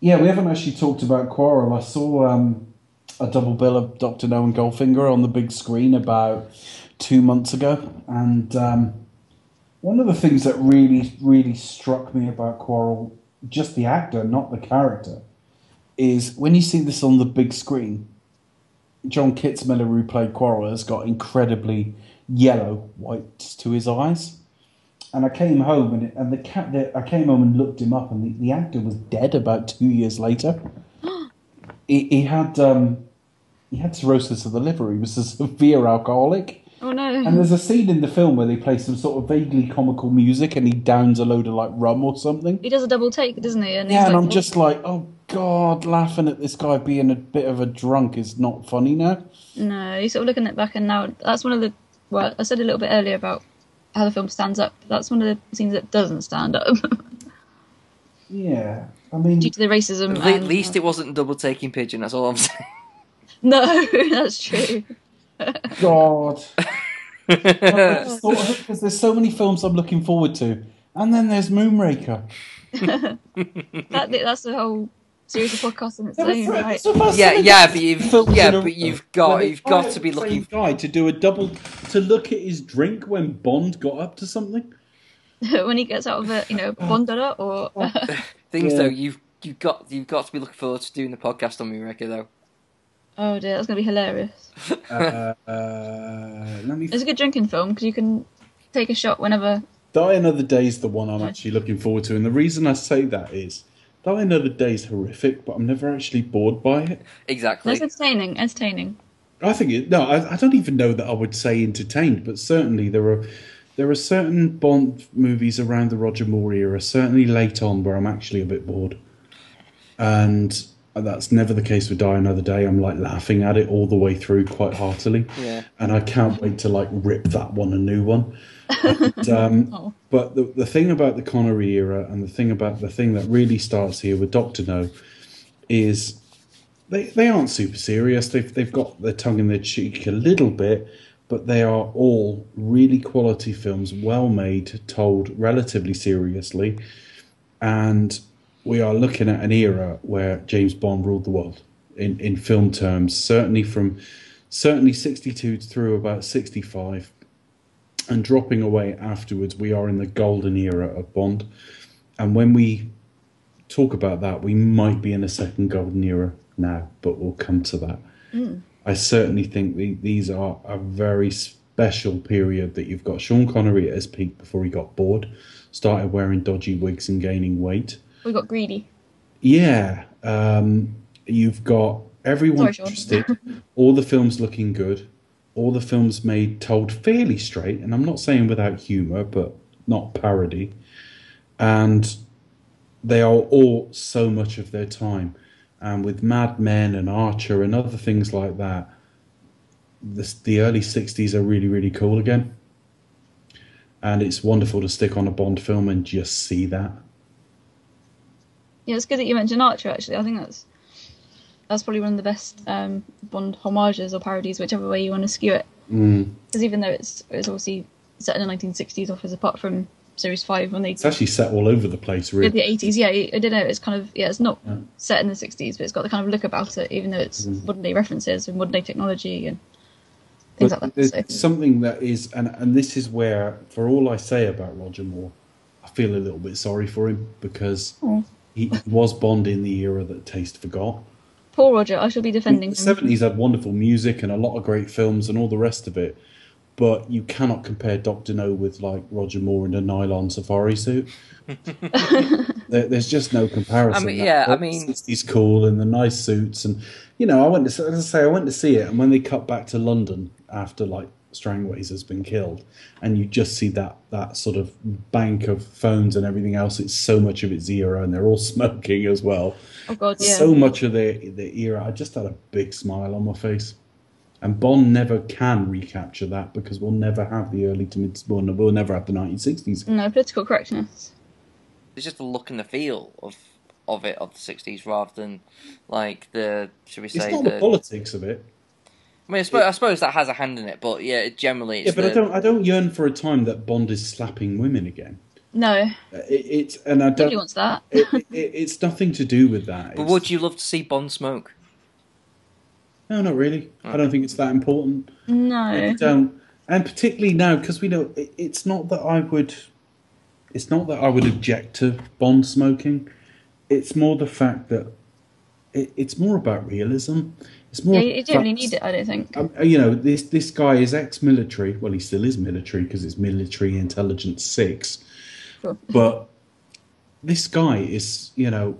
yeah, we haven't actually talked about Quarrel. I saw um, a double bill of Doctor No and Goldfinger on the big screen about two months ago. And um, one of the things that really, really struck me about Quarrel, just the actor, not the character, is when you see this on the big screen, John Kitzmiller, who played Quarrel, has got incredibly yellow whites to his eyes. And I came home and, it, and the, cat, the I came home and looked him up, and the, the actor was dead about two years later. he, he had um, he had cirrhosis of the liver. He was a severe alcoholic. Oh no! And there's a scene in the film where they play some sort of vaguely comical music, and he downs a load of like rum or something. He does a double take, doesn't he? And yeah, and like, I'm what? just like, oh god, laughing at this guy being a bit of a drunk is not funny now. No, you're sort of looking at it back, and now that's one of the. Well, I said a little bit earlier about how the film stands up. That's one of the scenes that doesn't stand up. Yeah, I mean... Due to the racism... At and, least uh, it wasn't double-taking Pigeon, that's all I'm saying. No, that's true. God. Because there's so many films I'm looking forward to. And then there's Moonraker. that, that's the whole series of podcasts in its own, right? So yeah, yeah, but you've yeah, but you've got you've got to be looking guy to do a double to look at his drink when Bond got up to something. when he gets out of it, you know, Bondada or things. Yeah. Though you've you've got you've got to be looking forward to doing the podcast on Moonraker, though. Oh dear, that's going to be hilarious. uh, uh, let me... It's a good drinking film because you can take a shot whenever. Die Another Day is the one I'm actually looking forward to, and the reason I say that is Die Another Day is horrific, but I'm never actually bored by it. Exactly. That's entertaining. Entertaining. I think it. No, I, I don't even know that I would say entertained, but certainly there are there are certain Bond movies around the Roger Moore era, certainly late on, where I'm actually a bit bored, and. That's never the case with Die Another Day. I'm like laughing at it all the way through quite heartily. Yeah. And I can't wait to like rip that one a new one. But, um, oh. but the, the thing about the Connery era and the thing about the thing that really starts here with Doctor No is they they aren't super serious. They've, they've got their tongue in their cheek a little bit, but they are all really quality films, well made, told relatively seriously. And we are looking at an era where James Bond ruled the world in, in film terms, certainly from certainly sixty-two through about sixty-five, and dropping away afterwards. We are in the golden era of Bond, and when we talk about that, we might be in a second golden era now, but we'll come to that. Mm. I certainly think the, these are a very special period that you've got Sean Connery at his peak before he got bored, started wearing dodgy wigs and gaining weight. We got greedy. Yeah. Um, you've got everyone Sorry, interested, all the films looking good, all the films made told fairly straight, and I'm not saying without humour, but not parody. And they are all so much of their time. And with Mad Men and Archer and other things like that, the, the early sixties are really, really cool again. And it's wonderful to stick on a Bond film and just see that. Yeah, it's good that you mentioned Archer, actually. I think that's that's probably one of the best um, Bond homages or parodies, whichever way you want to skew it. Because mm. even though it's it's obviously set in the nineteen sixties office, apart from Series five, when they... It's actually set all over the place, really. The eighties, yeah. I don't know, it's kind of... Yeah, it's not yeah. set in the sixties, but it's got the kind of look about it, even though it's mm. modern-day references and modern-day technology and things but like that. So. Something that is... And, and this is where, for all I say about Roger Moore, I feel a little bit sorry for him, because... Oh. He was Bond in the era that taste forgot. Poor Roger, I shall be defending him. The seventies had wonderful music and a lot of great films and all the rest of it, but you cannot compare Doctor No with like Roger Moore in a nylon safari suit. there, there's just no comparison. I mean, yeah, I mean, the sixties cool and the nice suits, and you know, I went to as I say, I went to see it, and when they cut back to London after like Strangways has been killed, and you just see that that sort of bank of phones and everything else. It's so much of its era, and they're all smoking as well. Oh God, yeah. So much of their their era. I just had a big smile on my face, and Bond never can recapture that because we'll never have the early to mid. Well, we'll never have the nineteen sixties. No political correctness. It's just the look and the feel of of it of the sixties, rather than like the should we say it's not the, the politics of it. I mean, I suppose, I suppose that has a hand in it, but yeah, generally, it's yeah. But the... I don't, I don't yearn for a time that Bond is slapping women again. No, it, it's and I don't. Nobody wants that. it, it, it's nothing to do with that. But it's... would you love to see Bond smoke? No, not really. Okay. I don't think it's that important. No, I don't. And particularly now, because we know it, it's not that I would. It's not that I would object to Bond smoking. It's more the fact that it, it's more about realism. It's more, yeah, you don't really need it, I don't think. Um, you know, this this guy is ex-military. Well, he still is military because it's Military Intelligence six. Sure. But this guy is, you know,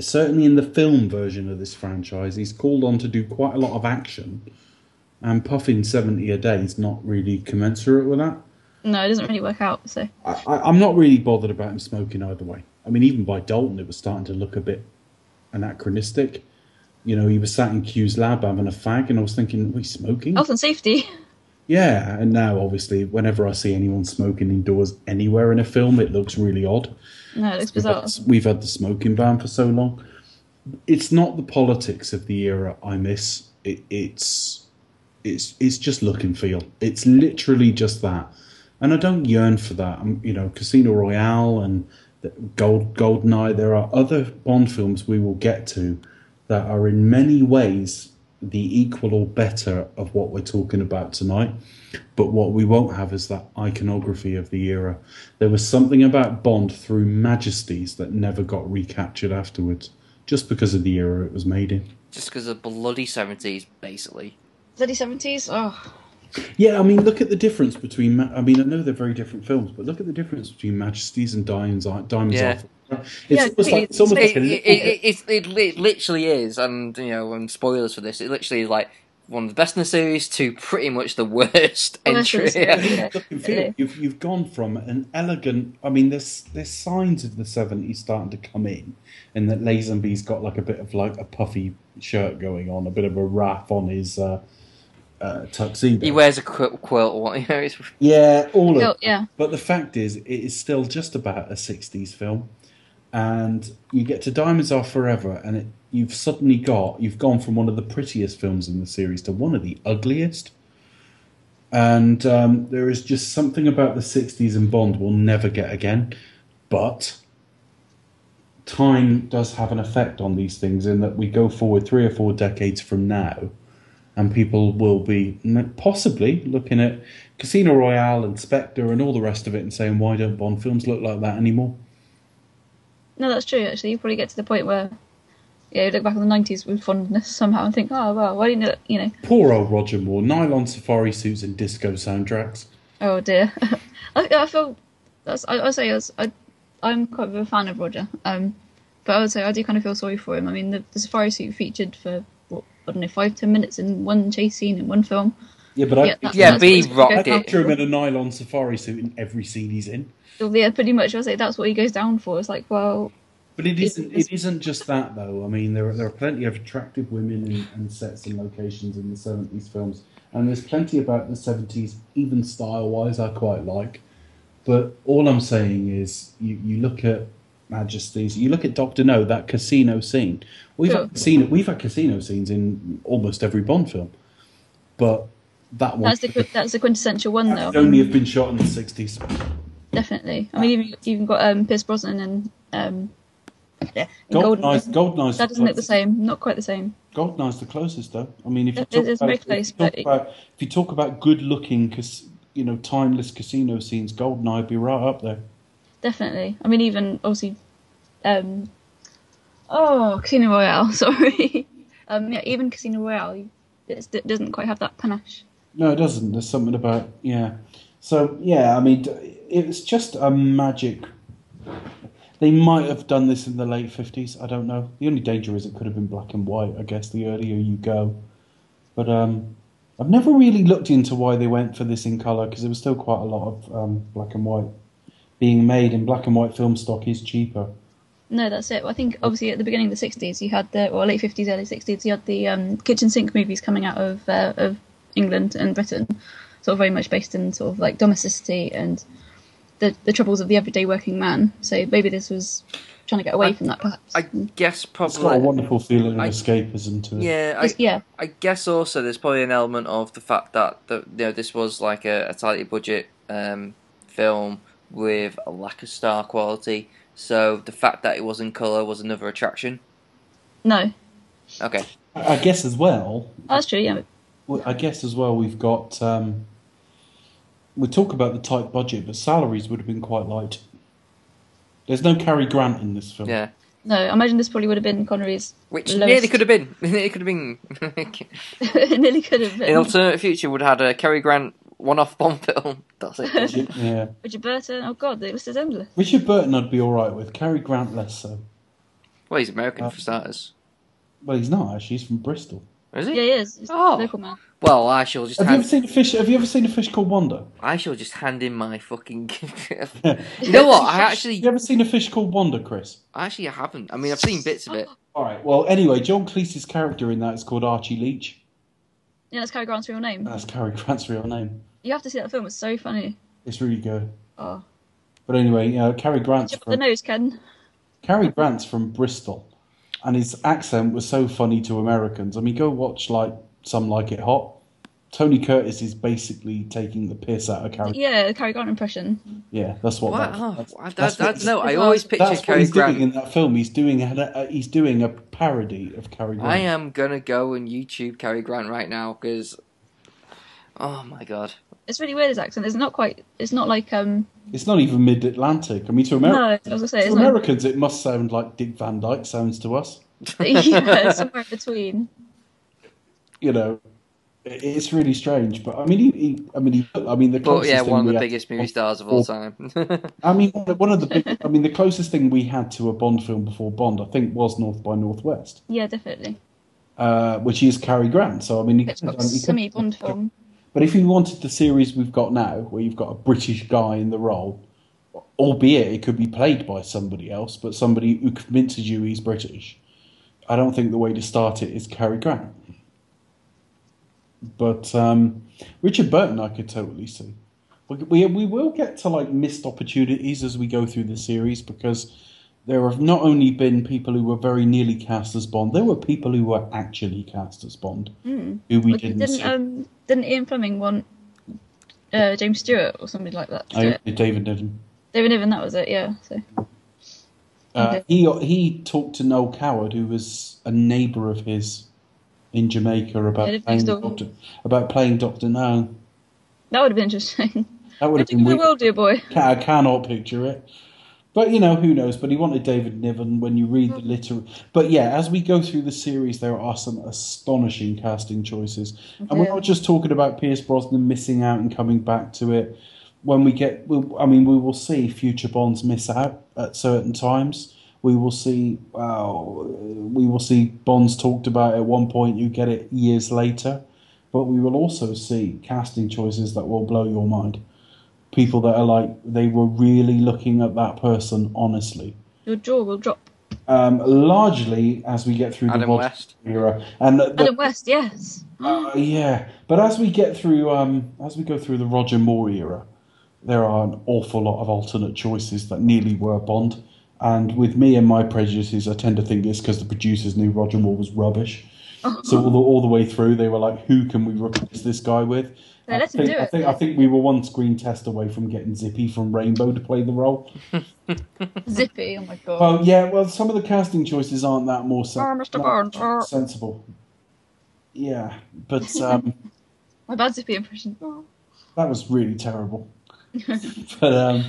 certainly in the film version of this franchise, he's called on to do quite a lot of action. And puffing seventy a day is not really commensurate with that. No, it doesn't really work out. So I, I, I'm not really bothered about him smoking either way. I mean, even by Dalton, it was starting to look a bit anachronistic. You know, he was sat in Q's lab having a fag, and I was thinking, are we smoking? Health and safety. Yeah, and now, obviously, whenever I see anyone smoking indoors anywhere in a film, it looks really odd. No, it looks bizarre. We've had, we've had the smoking ban for so long. It's not the politics of the era I miss. It, it's it's it's just look and feel. It's literally just that. And I don't yearn for that. I'm, you know, Casino Royale and Gold GoldenEye. There are other Bond films we will get to that are in many ways the equal or better of what we're talking about tonight. But what we won't have is that iconography of the era. There was something about Bond through Majesties that never got recaptured afterwards, just because of the era it was made in. Just because of bloody seventies, basically. Bloody seventies? Oh. Yeah, I mean, look at the difference between... Ma- I mean, I know they're very different films, but look at the difference between Majesties and Diamonds Are... Diamonds yeah. Are... It's yeah, almost like... It's, it's, almost it, like a it, it, it, it literally is, and, you know, and spoilers for this, it literally is like one of the best in the series to pretty much the worst oh, entry. Yeah. Yeah. You've, you've gone from an elegant... I mean, there's, there's signs of the seventies starting to come in, and that Lazenby's got, like, a bit of, like, a puffy shirt going on, a bit of a wrap on his... Uh, Uh, tuxedo. He wears a quilt, quilt or what, you know. He's... Yeah, all quilt, of. Yeah. But the fact is, it is still just about a sixties film, and you get to Diamonds Are Forever, and it, you've suddenly got you've gone from one of the prettiest films in the series to one of the ugliest. And um, there is just something about the sixties and Bond we'll never get again, but time does have an effect on these things, in that we go forward three or four decades from now. And people will be possibly looking at Casino Royale and Spectre and all the rest of it and saying, why don't Bond films look like that anymore? No, that's true, actually. You probably get to the point where, yeah, you look back on the nineties with fondness somehow and think, oh, well, why didn't it, you know... Poor old Roger Moore, nylon safari suits and disco soundtracks. Oh, dear. I, I feel... That's, I, I say I was, I, I'm quite a fan of Roger, um, but I would say I do kind of feel sorry for him. I mean, the, the safari suit featured for... I don't know, five, ten minutes in one chase scene in one film. Yeah, but yeah, I, that, yeah, B rocked it. I picture him in a nylon safari suit in every scene he's in. Well, yeah, pretty much. I was like, that's what he goes down for. It's like, well... But it isn't It isn't just that, though. I mean, there are, there are plenty of attractive women in, and sets and locations in the seventies films. And there's plenty about the seventies, even style-wise, I quite like. But all I'm saying is, you, you look at... Majesties. You look at Doctor No, that casino scene. We've sure. had casino, we've had casino scenes in almost every Bond film, but that one that's the, that's the quintessential one though. It only have been shot in the sixties. Definitely. I mean, even even got um, Pierce Brosnan and um, yeah, Golden Golden Golden Golden Eyes. That doesn't look the same. Not quite the same. GoldenEye's the closest though. I mean, if you talk, about, very close, if you talk but about if you talk about good-looking, you know, timeless casino scenes, GoldenEye would be right up there. Definitely. I mean, even, obviously, um, oh, Casino Royale, sorry. um, yeah, even Casino Royale, it doesn't quite have that panache. No, it doesn't. There's something about, yeah. So, yeah, I mean, it's just a magic... They might have done this in the late fifties, I don't know. The only danger is it could have been black and white, I guess, the earlier you go. But um, I've never really looked into why they went for this in colour, because there was still quite a lot of um, black and white. Being made in black and white film stock is cheaper. No, that's it. Well, I think obviously at the beginning of the sixties, you had the or late fifties, early sixties, you had the um, kitchen sink movies coming out of uh, of England and Britain, sort of very much based in sort of like domesticity and the the troubles of the everyday working man. So maybe this was trying to get away I, from that. Perhaps. I guess probably it's got a wonderful feeling of I, escapism to it. Yeah, I, yeah. I guess also there's probably an element of the fact that the, you know this was like a, a tightly budget um, film. With a lack of star quality, so the fact that it was in colour was another attraction? No. Okay. I guess as well... Oh, that's true, yeah. I guess as well we've got... Um, we talk about the tight budget, but salaries would have been quite light. There's no Cary Grant in this film. Yeah. No, I imagine this probably would have been Connery's Which lowest. Nearly could have been. Nearly could have been. It nearly could have been. In alternate future would have had a Cary Grant... one-off Bond film. That's it. Richard, yeah. Richard Burton. Oh God, the list is endless. Richard Burton, I'd be all right with. Cary Grant, less so. Well, he's American uh, for starters. Well, he's not actually. He's from Bristol. Is he? Yeah, he is. He's oh, a local man. Well, I shall just. Have hand... you ever seen a fish? Have you ever seen a fish called Wanda? I shall just hand in my fucking. You know what? I actually. You ever seen a fish called Wanda, Chris? Actually, I haven't. I mean, I've seen bits of it. All right. Well, anyway, John Cleese's character in that is called Archie Leach. Yeah, that's Cary Grant's real name. That's Cary Grant's real name. You have to see that film. It's so funny. It's really good. Oh. But anyway, you know, Cary Grant's from... the nose, Ken. Cary Grant's from Bristol, and his accent was so funny to Americans. I mean, go watch like Some Like It Hot. Tony Curtis is basically taking the piss out of Cary. Yeah, Cary Grant impression. Yeah, that's what. Wow, that, that's, that's, that's no. I always picture that's Cary what he's Grant doing in that film. He's doing a, he's doing a parody of Cary Grant. I am gonna go and YouTube Cary Grant right now because, oh my god, it's really weird his accent. It's not quite. It's not like um. It's not even mid-Atlantic. I mean, to Americans, no, I was gonna say, to it's Americans, not... it must sound like Dick Van Dyke sounds to us. Yeah, somewhere in between. You know, it's really strange, but I mean, he, he, I mean, he, I mean, the closest. But yeah, one thing of the biggest movie stars of all time. I mean, one of the big, I mean, the closest thing we had to a Bond film before Bond, I think, was North by Northwest. Yeah, definitely. Uh, which is Cary Grant. So I mean, he, I mean, he semi Bond film. But if you wanted the series we've got now, where you've got a British guy in the role, albeit it could be played by somebody else, but somebody who convinces you he's British, I don't think the way to start it is Cary Grant. But um, Richard Burton, I could totally see. We, we will get to like missed opportunities as we go through the series, because there have not only been people who were very nearly cast as Bond, there were people who were actually cast as Bond mm. who we well, didn't. Didn't, um, didn't Ian Fleming want uh, James Stewart or somebody like that? To I, do it? David Niven. David Niven, that was it. Yeah. So. Uh, he he talked to Noel Coward, who was a neighbour of his. In Jamaica about playing Doctor about playing Doctor No. That would have been interesting. That would have been weird. Will, dear boy. I cannot picture it, but you know who knows. But he wanted David Niven. When you read the literary, but yeah, as we go through the series, there are some astonishing casting choices, and yeah. We're not just talking about Pierce Brosnan missing out and coming back to it. When we get, we'll, I mean, we will see future Bonds miss out at certain times. We will see. Wow, we will see Bonds talked about at one point. You get it years later, but we will also see casting choices that will blow your mind. People that are like they were really looking at that person honestly. Your jaw will drop. Um, largely as we get through Adam the West era, and the, the, Adam West, yes, uh, yeah. But as we get through, um, as we go through the Roger Moore era, there are an awful lot of alternate choices that nearly were Bond. And with me and my prejudices, I tend to think it's because the producers knew Roger Moore was rubbish. Oh. So all the, all the way through, they were like, who can we replace this guy with? No, let's do it. I think, I think we were one screen test away from getting Zippy from Rainbow to play the role. Zippy, oh my God. Well, yeah, well, some of the casting choices aren't that more sen- oh, Mister Barnes, oh. sensible. Yeah, but... Um, my bad Zippy impression. Oh. That was really terrible. But um,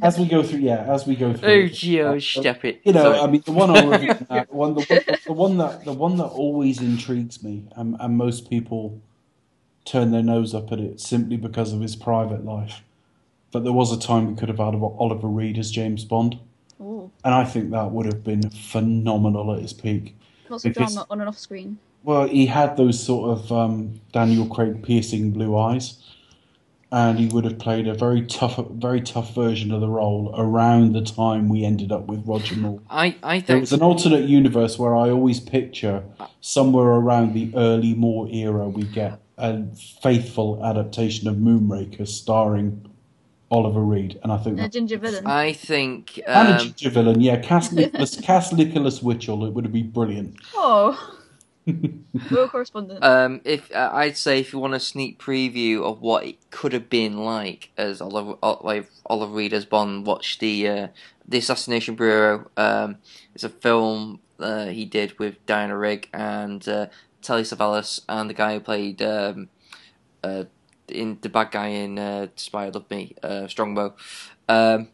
as we go through, yeah, as we go through, oh, Gio, uh, step it. You know, sorry. I mean, the one I reviewed, uh, one, the, one, the one that the one that always intrigues me, um, and most people turn their nose up at it simply because of his private life. But there was a time we could have had Oliver Reed as James Bond, ooh. And I think that would have been phenomenal at his peak. Lots of drama on and off screen. Well, he had those sort of um, Daniel Craig piercing blue eyes. And he would have played a very tough, very tough version of the role around the time we ended up with Roger Moore. I, I think there was an alternate universe where I always picture somewhere around the early Moore era we get a faithful adaptation of Moonraker starring Oliver Reed, and I think a ginger villain. I think um... and a ginger villain, yeah, cast Nicholas, cast Nicholas Witchell. It would be brilliant. Oh. Real correspondent. Um, if uh, I'd say, if you want a sneak preview of what it could have been like as Oliver, Oliver, Oliver Reed as Bond, watch the uh, the Assassination Bureau. Um, it's a film uh, he did with Diana Rigg and uh, Telly Savalas, and the guy who played um, uh, in the bad guy in uh, Spy Love Me, uh, Strongbow. Um,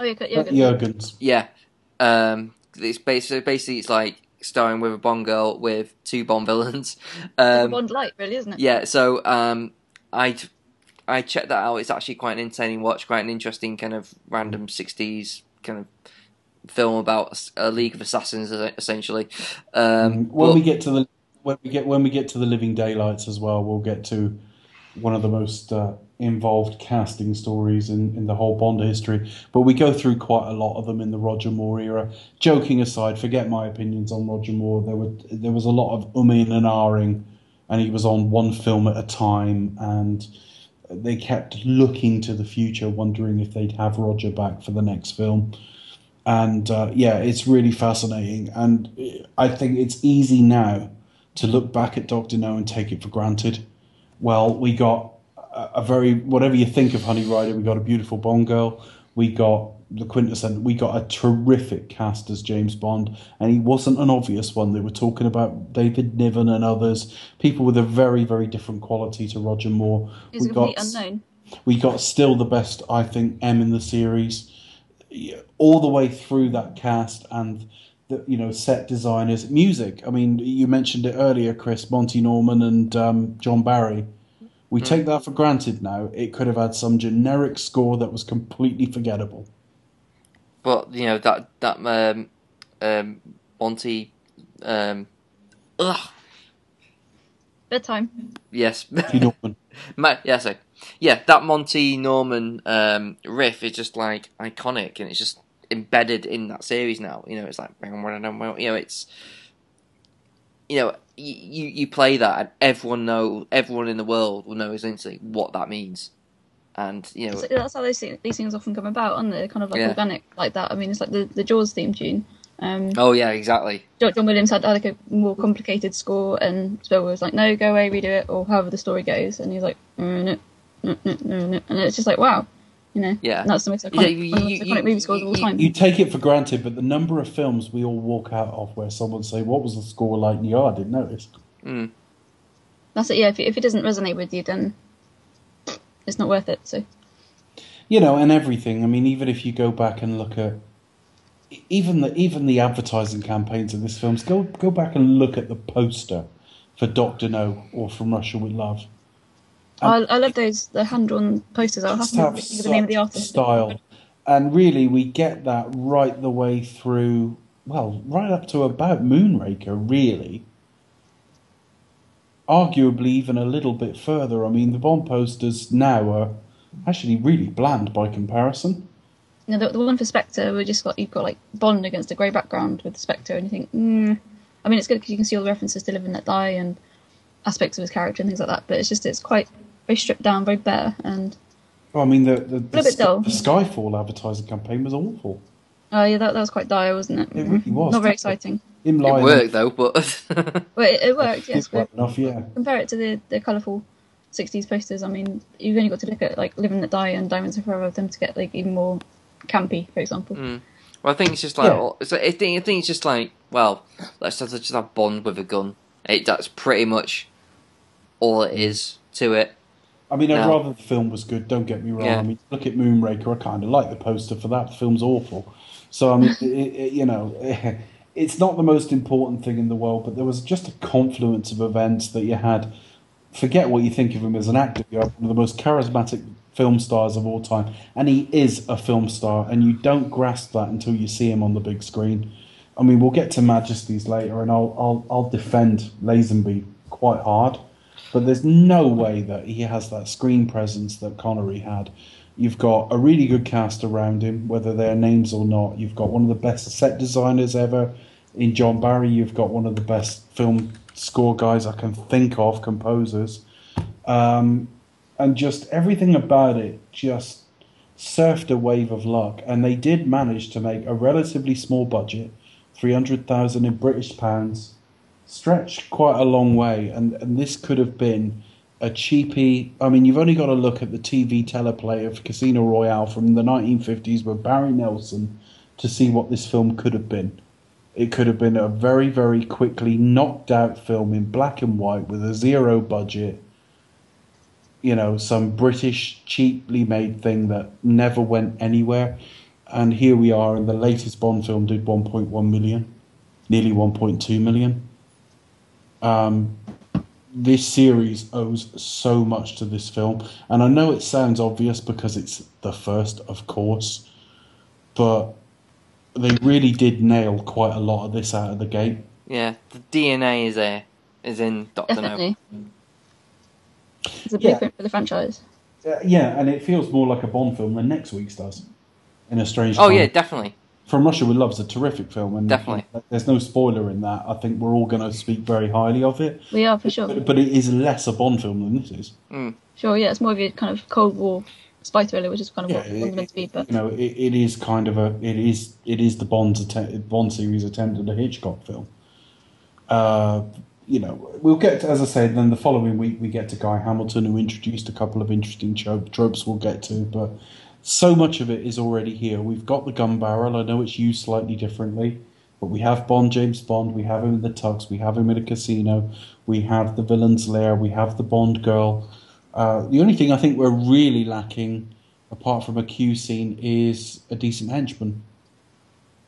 oh, yeah, Jurgens. Yeah, um, it's basically basically it's like. Starring with a Bond girl with two Bond villains. Um, Bond light, really, isn't it? Yeah, so um, I I checked that out. It's actually quite an entertaining watch, quite an interesting kind of random sixties kind of film about a league of assassins, essentially. Um, when but, we get to the when we get when we get to the Living Daylights as well, we'll get to one of the most uh, involved casting stories in, in the whole Bond history. But we go through quite a lot of them in the Roger Moore era. Joking aside, forget my opinions on Roger Moore. There were there was a lot of umming and ahhing, and he was on one film at a time, and they kept looking to the future, wondering if they'd have Roger back for the next film. And uh, yeah, it's really fascinating. And I think it's easy now to look back at Doctor No and take it for granted. Well, we got a, a very, whatever you think of Honey Ryder, we got a beautiful Bond girl. We got the quintessence. We got a terrific cast as James Bond, and he wasn't an obvious one. They were talking about David Niven and others, people with a very, very different quality to Roger Moore. He's a complete unknown. We got still the best, I think, M in the series, all the way through that cast, and the, you know, set designers, music. I mean, you mentioned it earlier, Chris, Monty Norman and um, John Barry. We mm. take that for granted now. It could have had some generic score that was completely forgettable. But, you know, that, that um, um, Monty... Um, ugh. Bedtime. Yes. Monty Norman. My, yeah, so, yeah, that Monty Norman um, riff is just, like, iconic, and it's just embedded in that series now. You know, it's like... You know, it's... You know, you, you play that, and everyone, know, everyone in the world will know essentially what that means. And, you know, that's how those things, these things often come about, aren't they? Kind of like yeah. organic, like that. I mean, it's like the, the Jaws theme tune. Um, oh yeah, exactly. John Williams had, had like a more complicated score, and Spielberg was like, "No, go away, redo it," or however the story goes. And he's like, mm, no, no, no, no, no. And it's just like, wow, you know, yeah, and that's the most iconic, yeah, you, one of the most iconic you, movie scores you, of all time. You take it for granted, but the number of films we all walk out of where someone say, "What was the score like?" Yeah, I didn't notice. Mm. That's it. Yeah, if it, if it doesn't resonate with you, then it's not worth it. So, you know, and everything. I mean, even if you go back and look at even the even the advertising campaigns of this film, go go back and look at the poster for Doctor No or From Russia with Love. I, I love those the hand drawn posters. I'll have to remember the name of the artist. Style, and really, we get that right the way through. Well, right up to about Moonraker, really. Arguably even a little bit further. I mean, the Bond posters now are actually really bland by comparison. No, the, the one for Spectre, we just got you've got like Bond against a grey background with Spectre, and you think, mm. I mean, it's good because you can see all the references to Live and Let Die and aspects of his character and things like that. But it's just it's quite very stripped down, very bare, and. Well, I mean, the the, the, the, dull. the Skyfall advertising campaign was awful. Oh uh, yeah, that, that was quite dire, wasn't it? It really was. Not very exciting. Him lying. It worked though, but well, it, it worked. Yes, it enough, yeah. Compare it to the, the colourful sixties posters. I mean, you've only got to look at like Live and Let Die and Diamonds Are Forever for them to get like even more campy, for example. Mm. Well, I think it's just like yeah. it's, I think I think it's just like well, let's have, just have Bond with a gun. It that's pretty much all it is to it. I mean, I'd rather the film was good. Don't get me wrong. Yeah. I mean, look at Moonraker. I kind of like the poster for that. The film's awful. So, I mean, it, it, you know, it's not the most important thing in the world, but there was just a confluence of events that you had. Forget what you think of him as an actor. You have one of the most charismatic film stars of all time, and he is a film star, and you don't grasp that until you see him on the big screen. I mean, we'll get to Majesties later, and I'll I'll, I'll defend Lazenby quite hard, but there's no way that he has that screen presence that Connery had. You've got a really good cast around him, whether they're names or not. You've got one of the best set designers ever in John Barry. You've got one of the best film score guys I can think of, composers. Um, and just everything about it just surfed a wave of luck. And they did manage to make a relatively small budget, three hundred thousand in British pounds, stretch quite a long way. And, and this could have been... a cheapy... I mean, you've only got to look at the T V teleplay of Casino Royale from the nineteen fifties with Barry Nelson to see what this film could have been. It could have been a very, very quickly knocked out film in black and white with a zero budget. You know, some British cheaply made thing that never went anywhere. And here we are, and the latest Bond film did one point one million, nearly one point two million. Um... This series owes so much to this film. And I know it sounds obvious because it's the first, of course. But they really did nail quite a lot of this out of the gate. Yeah, the D N A is there, is in Doctor No. It's a blueprint yeah. for the franchise. Uh, yeah, and it feels more like a Bond film than next week's does. In a strange Oh, time. Yeah, definitely. From Russia with Love is a terrific film, and definitely there's no spoiler in that. I think we're all going to speak very highly of it. We are, for sure. But, but it is less a Bond film than this is. Mm. Sure, yeah, it's more of a kind of Cold War spy thriller, which is kind of yeah, what Bond's meant to be. But you know, it, it is kind of a it is it is the Bond's att- Bond series attempt at a Hitchcock film. Uh, you know, we'll get to, as I say, then the following week we get to Guy Hamilton, who introduced a couple of interesting tropes we'll get to, but so much of it is already here. We've got the gun barrel. I know it's used slightly differently, but we have Bond, James Bond. We have him in the tux. We have him in a casino. We have the villain's lair. We have the Bond girl. Uh, the only thing I think we're really lacking, apart from a Q scene, is a decent henchman.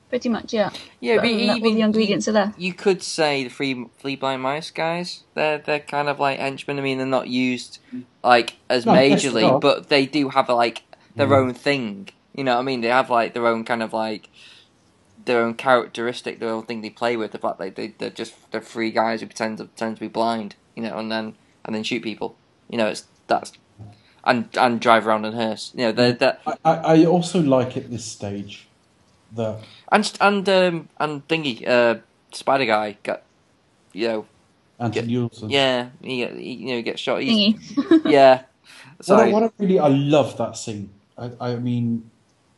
Pretty much, yeah. Yeah, but, but even that, all the ingredients are there. You could say the free, free blind mice guys. They're they're kind of like henchmen. I mean, they're not used like as no, majorly, but they do have like their mm. own thing. You know what I mean? They have like their own kind of like their own characteristic, their own thing they play with. The fact that they they're just they're free guys who pretend to pretend to be blind. You know, and then and then shoot people. You know, it's that's and and drive around in hearse. You know, they're, they're, I I also like at this stage. The... And and um, and thingy, uh, Spider Guy got, you know, Anthony Olsen. Yeah, he, he you know he gets shot. He's, thingy. Yeah. So what I, what I really I love that scene. I, I mean,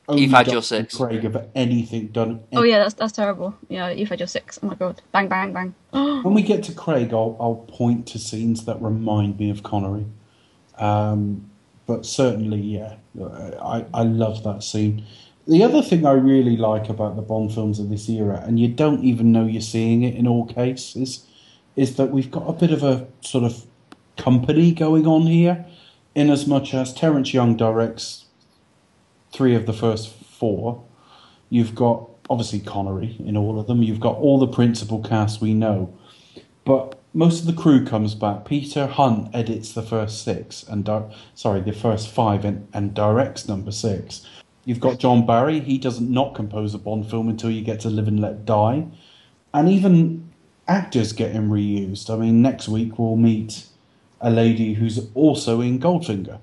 only you've had Doctor your six. Craig about anything done. Any- oh yeah, that's that's terrible. Yeah, you've had your six. Oh my god, bang bang bang. When we get to Craig, I'll I'll point to scenes that remind me of Connery. Um, but certainly, yeah, I I love that scene. The other thing I really like about the Bond films of this era, and you don't even know you're seeing it in all cases, is that we've got a bit of a sort of company going on here, in as much as Terence Young directs three of the first four. You've got, obviously, Connery in all of them. You've got all the principal cast we know. But most of the crew comes back. Peter Hunt edits the first six, and di- sorry, the first five, and, and directs number six. You've got John Barry. He doesn't not compose a Bond film until you get to Live and Let Die. And even actors get him reused. I mean, next week we'll meet a lady who's also in Goldfinger.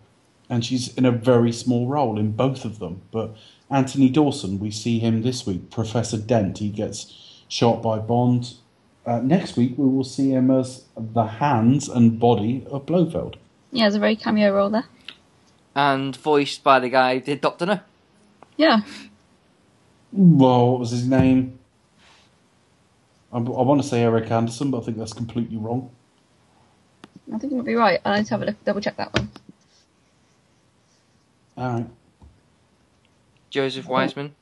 And she's in a very small role in both of them. But Anthony Dawson, we see him this week. Professor Dent, he gets shot by Bond. Uh, next week we will see him as the hands and body of Blofeld. Yeah, there's a very cameo role there. And voiced by the guy who did Doctor No. Yeah. Well, what was his name? I, I want to say Eric Anderson, but I think that's completely wrong. I think you might be right. I'll have to have a look, double check that one. All right. Joseph Wiseman.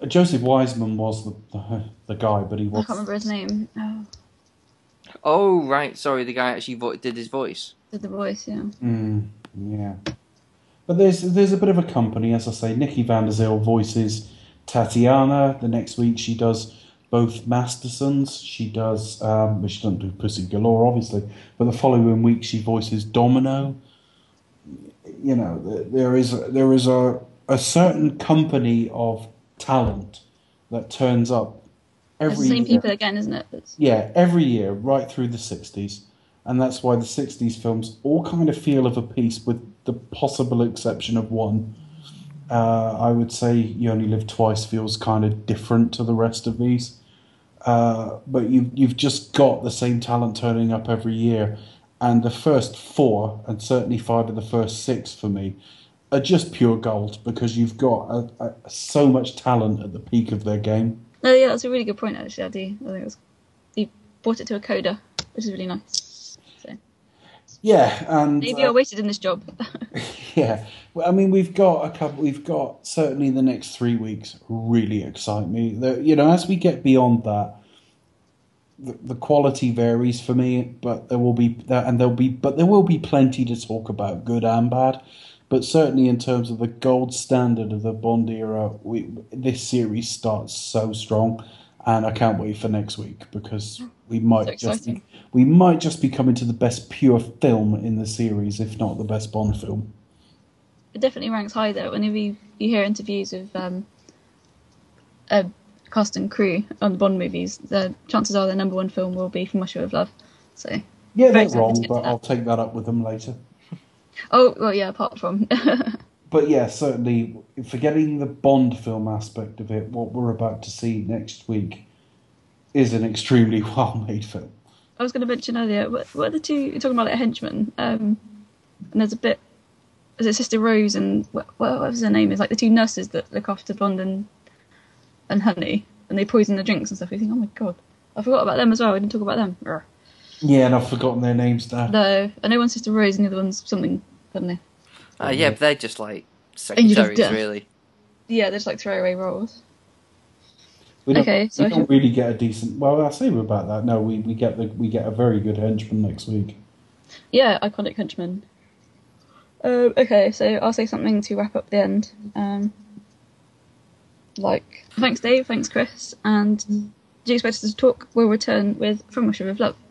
Uh, Joseph Wiseman was the, the the guy, but he was. I can't remember his name. Oh. Oh right, sorry. The guy actually vo- did his voice. Did the voice, yeah. Mm, yeah. But there's there's a bit of a company, as I say. Nikki van der Zyl voices Tatiana. The next week she does both Mastersons. She does, um, well, she doesn't do Pussy Galore, obviously. But the following week she voices Domino. You know, there is there is a, a certain company of talent that turns up every year. It's the same year. People again, isn't it? It's... Yeah, every year, right through the sixties. And that's why the sixties films all kind of feel of a piece, with the possible exception of one. Uh, I would say You Only Live Twice feels kind of different to the rest of these. Uh, but you, you've just got the same talent turning up every year. And the first four, and certainly five of the first six for me, are just pure gold, because you've got a, a, so much talent at the peak of their game. Oh, yeah, that's a really good point, actually, I do. I think it was, he brought it to a coda, which is really nice. Yeah, and maybe uh, I waited in this job. Yeah, well, I mean, we've got a couple. We've got certainly the next three weeks really excite me. The, you know, as we get beyond that, the, the quality varies for me. But there will be that, and there'll be, but there will be plenty to talk about, good and bad. But certainly, in terms of the gold standard of the Bond era, we, this series starts so strong, and I can't wait for next week, because we might so just. Exciting. We might just be coming to the best pure film in the series, if not the best Bond film. It definitely ranks high, though. Whenever you, you hear interviews of um, a cast and crew on Bond movies, the chances are their number one film will be From Russia with Love. So yeah, they're wrong, but I'll take that up with them later. Oh, well, yeah, apart from... But yeah, certainly, forgetting the Bond film aspect of it, what we're about to see next week is an extremely well-made film. I was going to mention earlier, what, what are the two, you're talking about like henchmen, um, and there's a bit, is it Sister Rose and what, what was her name, is like the two nurses that look after Bond and, and Honey, and they poison the drinks and stuff, you think, oh my god, I forgot about them as well, I didn't talk about them. Yeah, and I've forgotten their names now. No, I know one's Sister Rose and the other one's something, don't they? Uh, yeah, but they're just like secretaries, just really. Yeah, they're just like throwaway roles. We don't, okay, so we don't really get a decent. Well, I say we're about that. No, we, we get the we get a very good henchman next week. Yeah, iconic henchman. Uh, okay, so I'll say something to wrap up the end. Um, like, thanks Dave, thanks Chris, and do you expect us to talk? We'll return with From Russia with Love.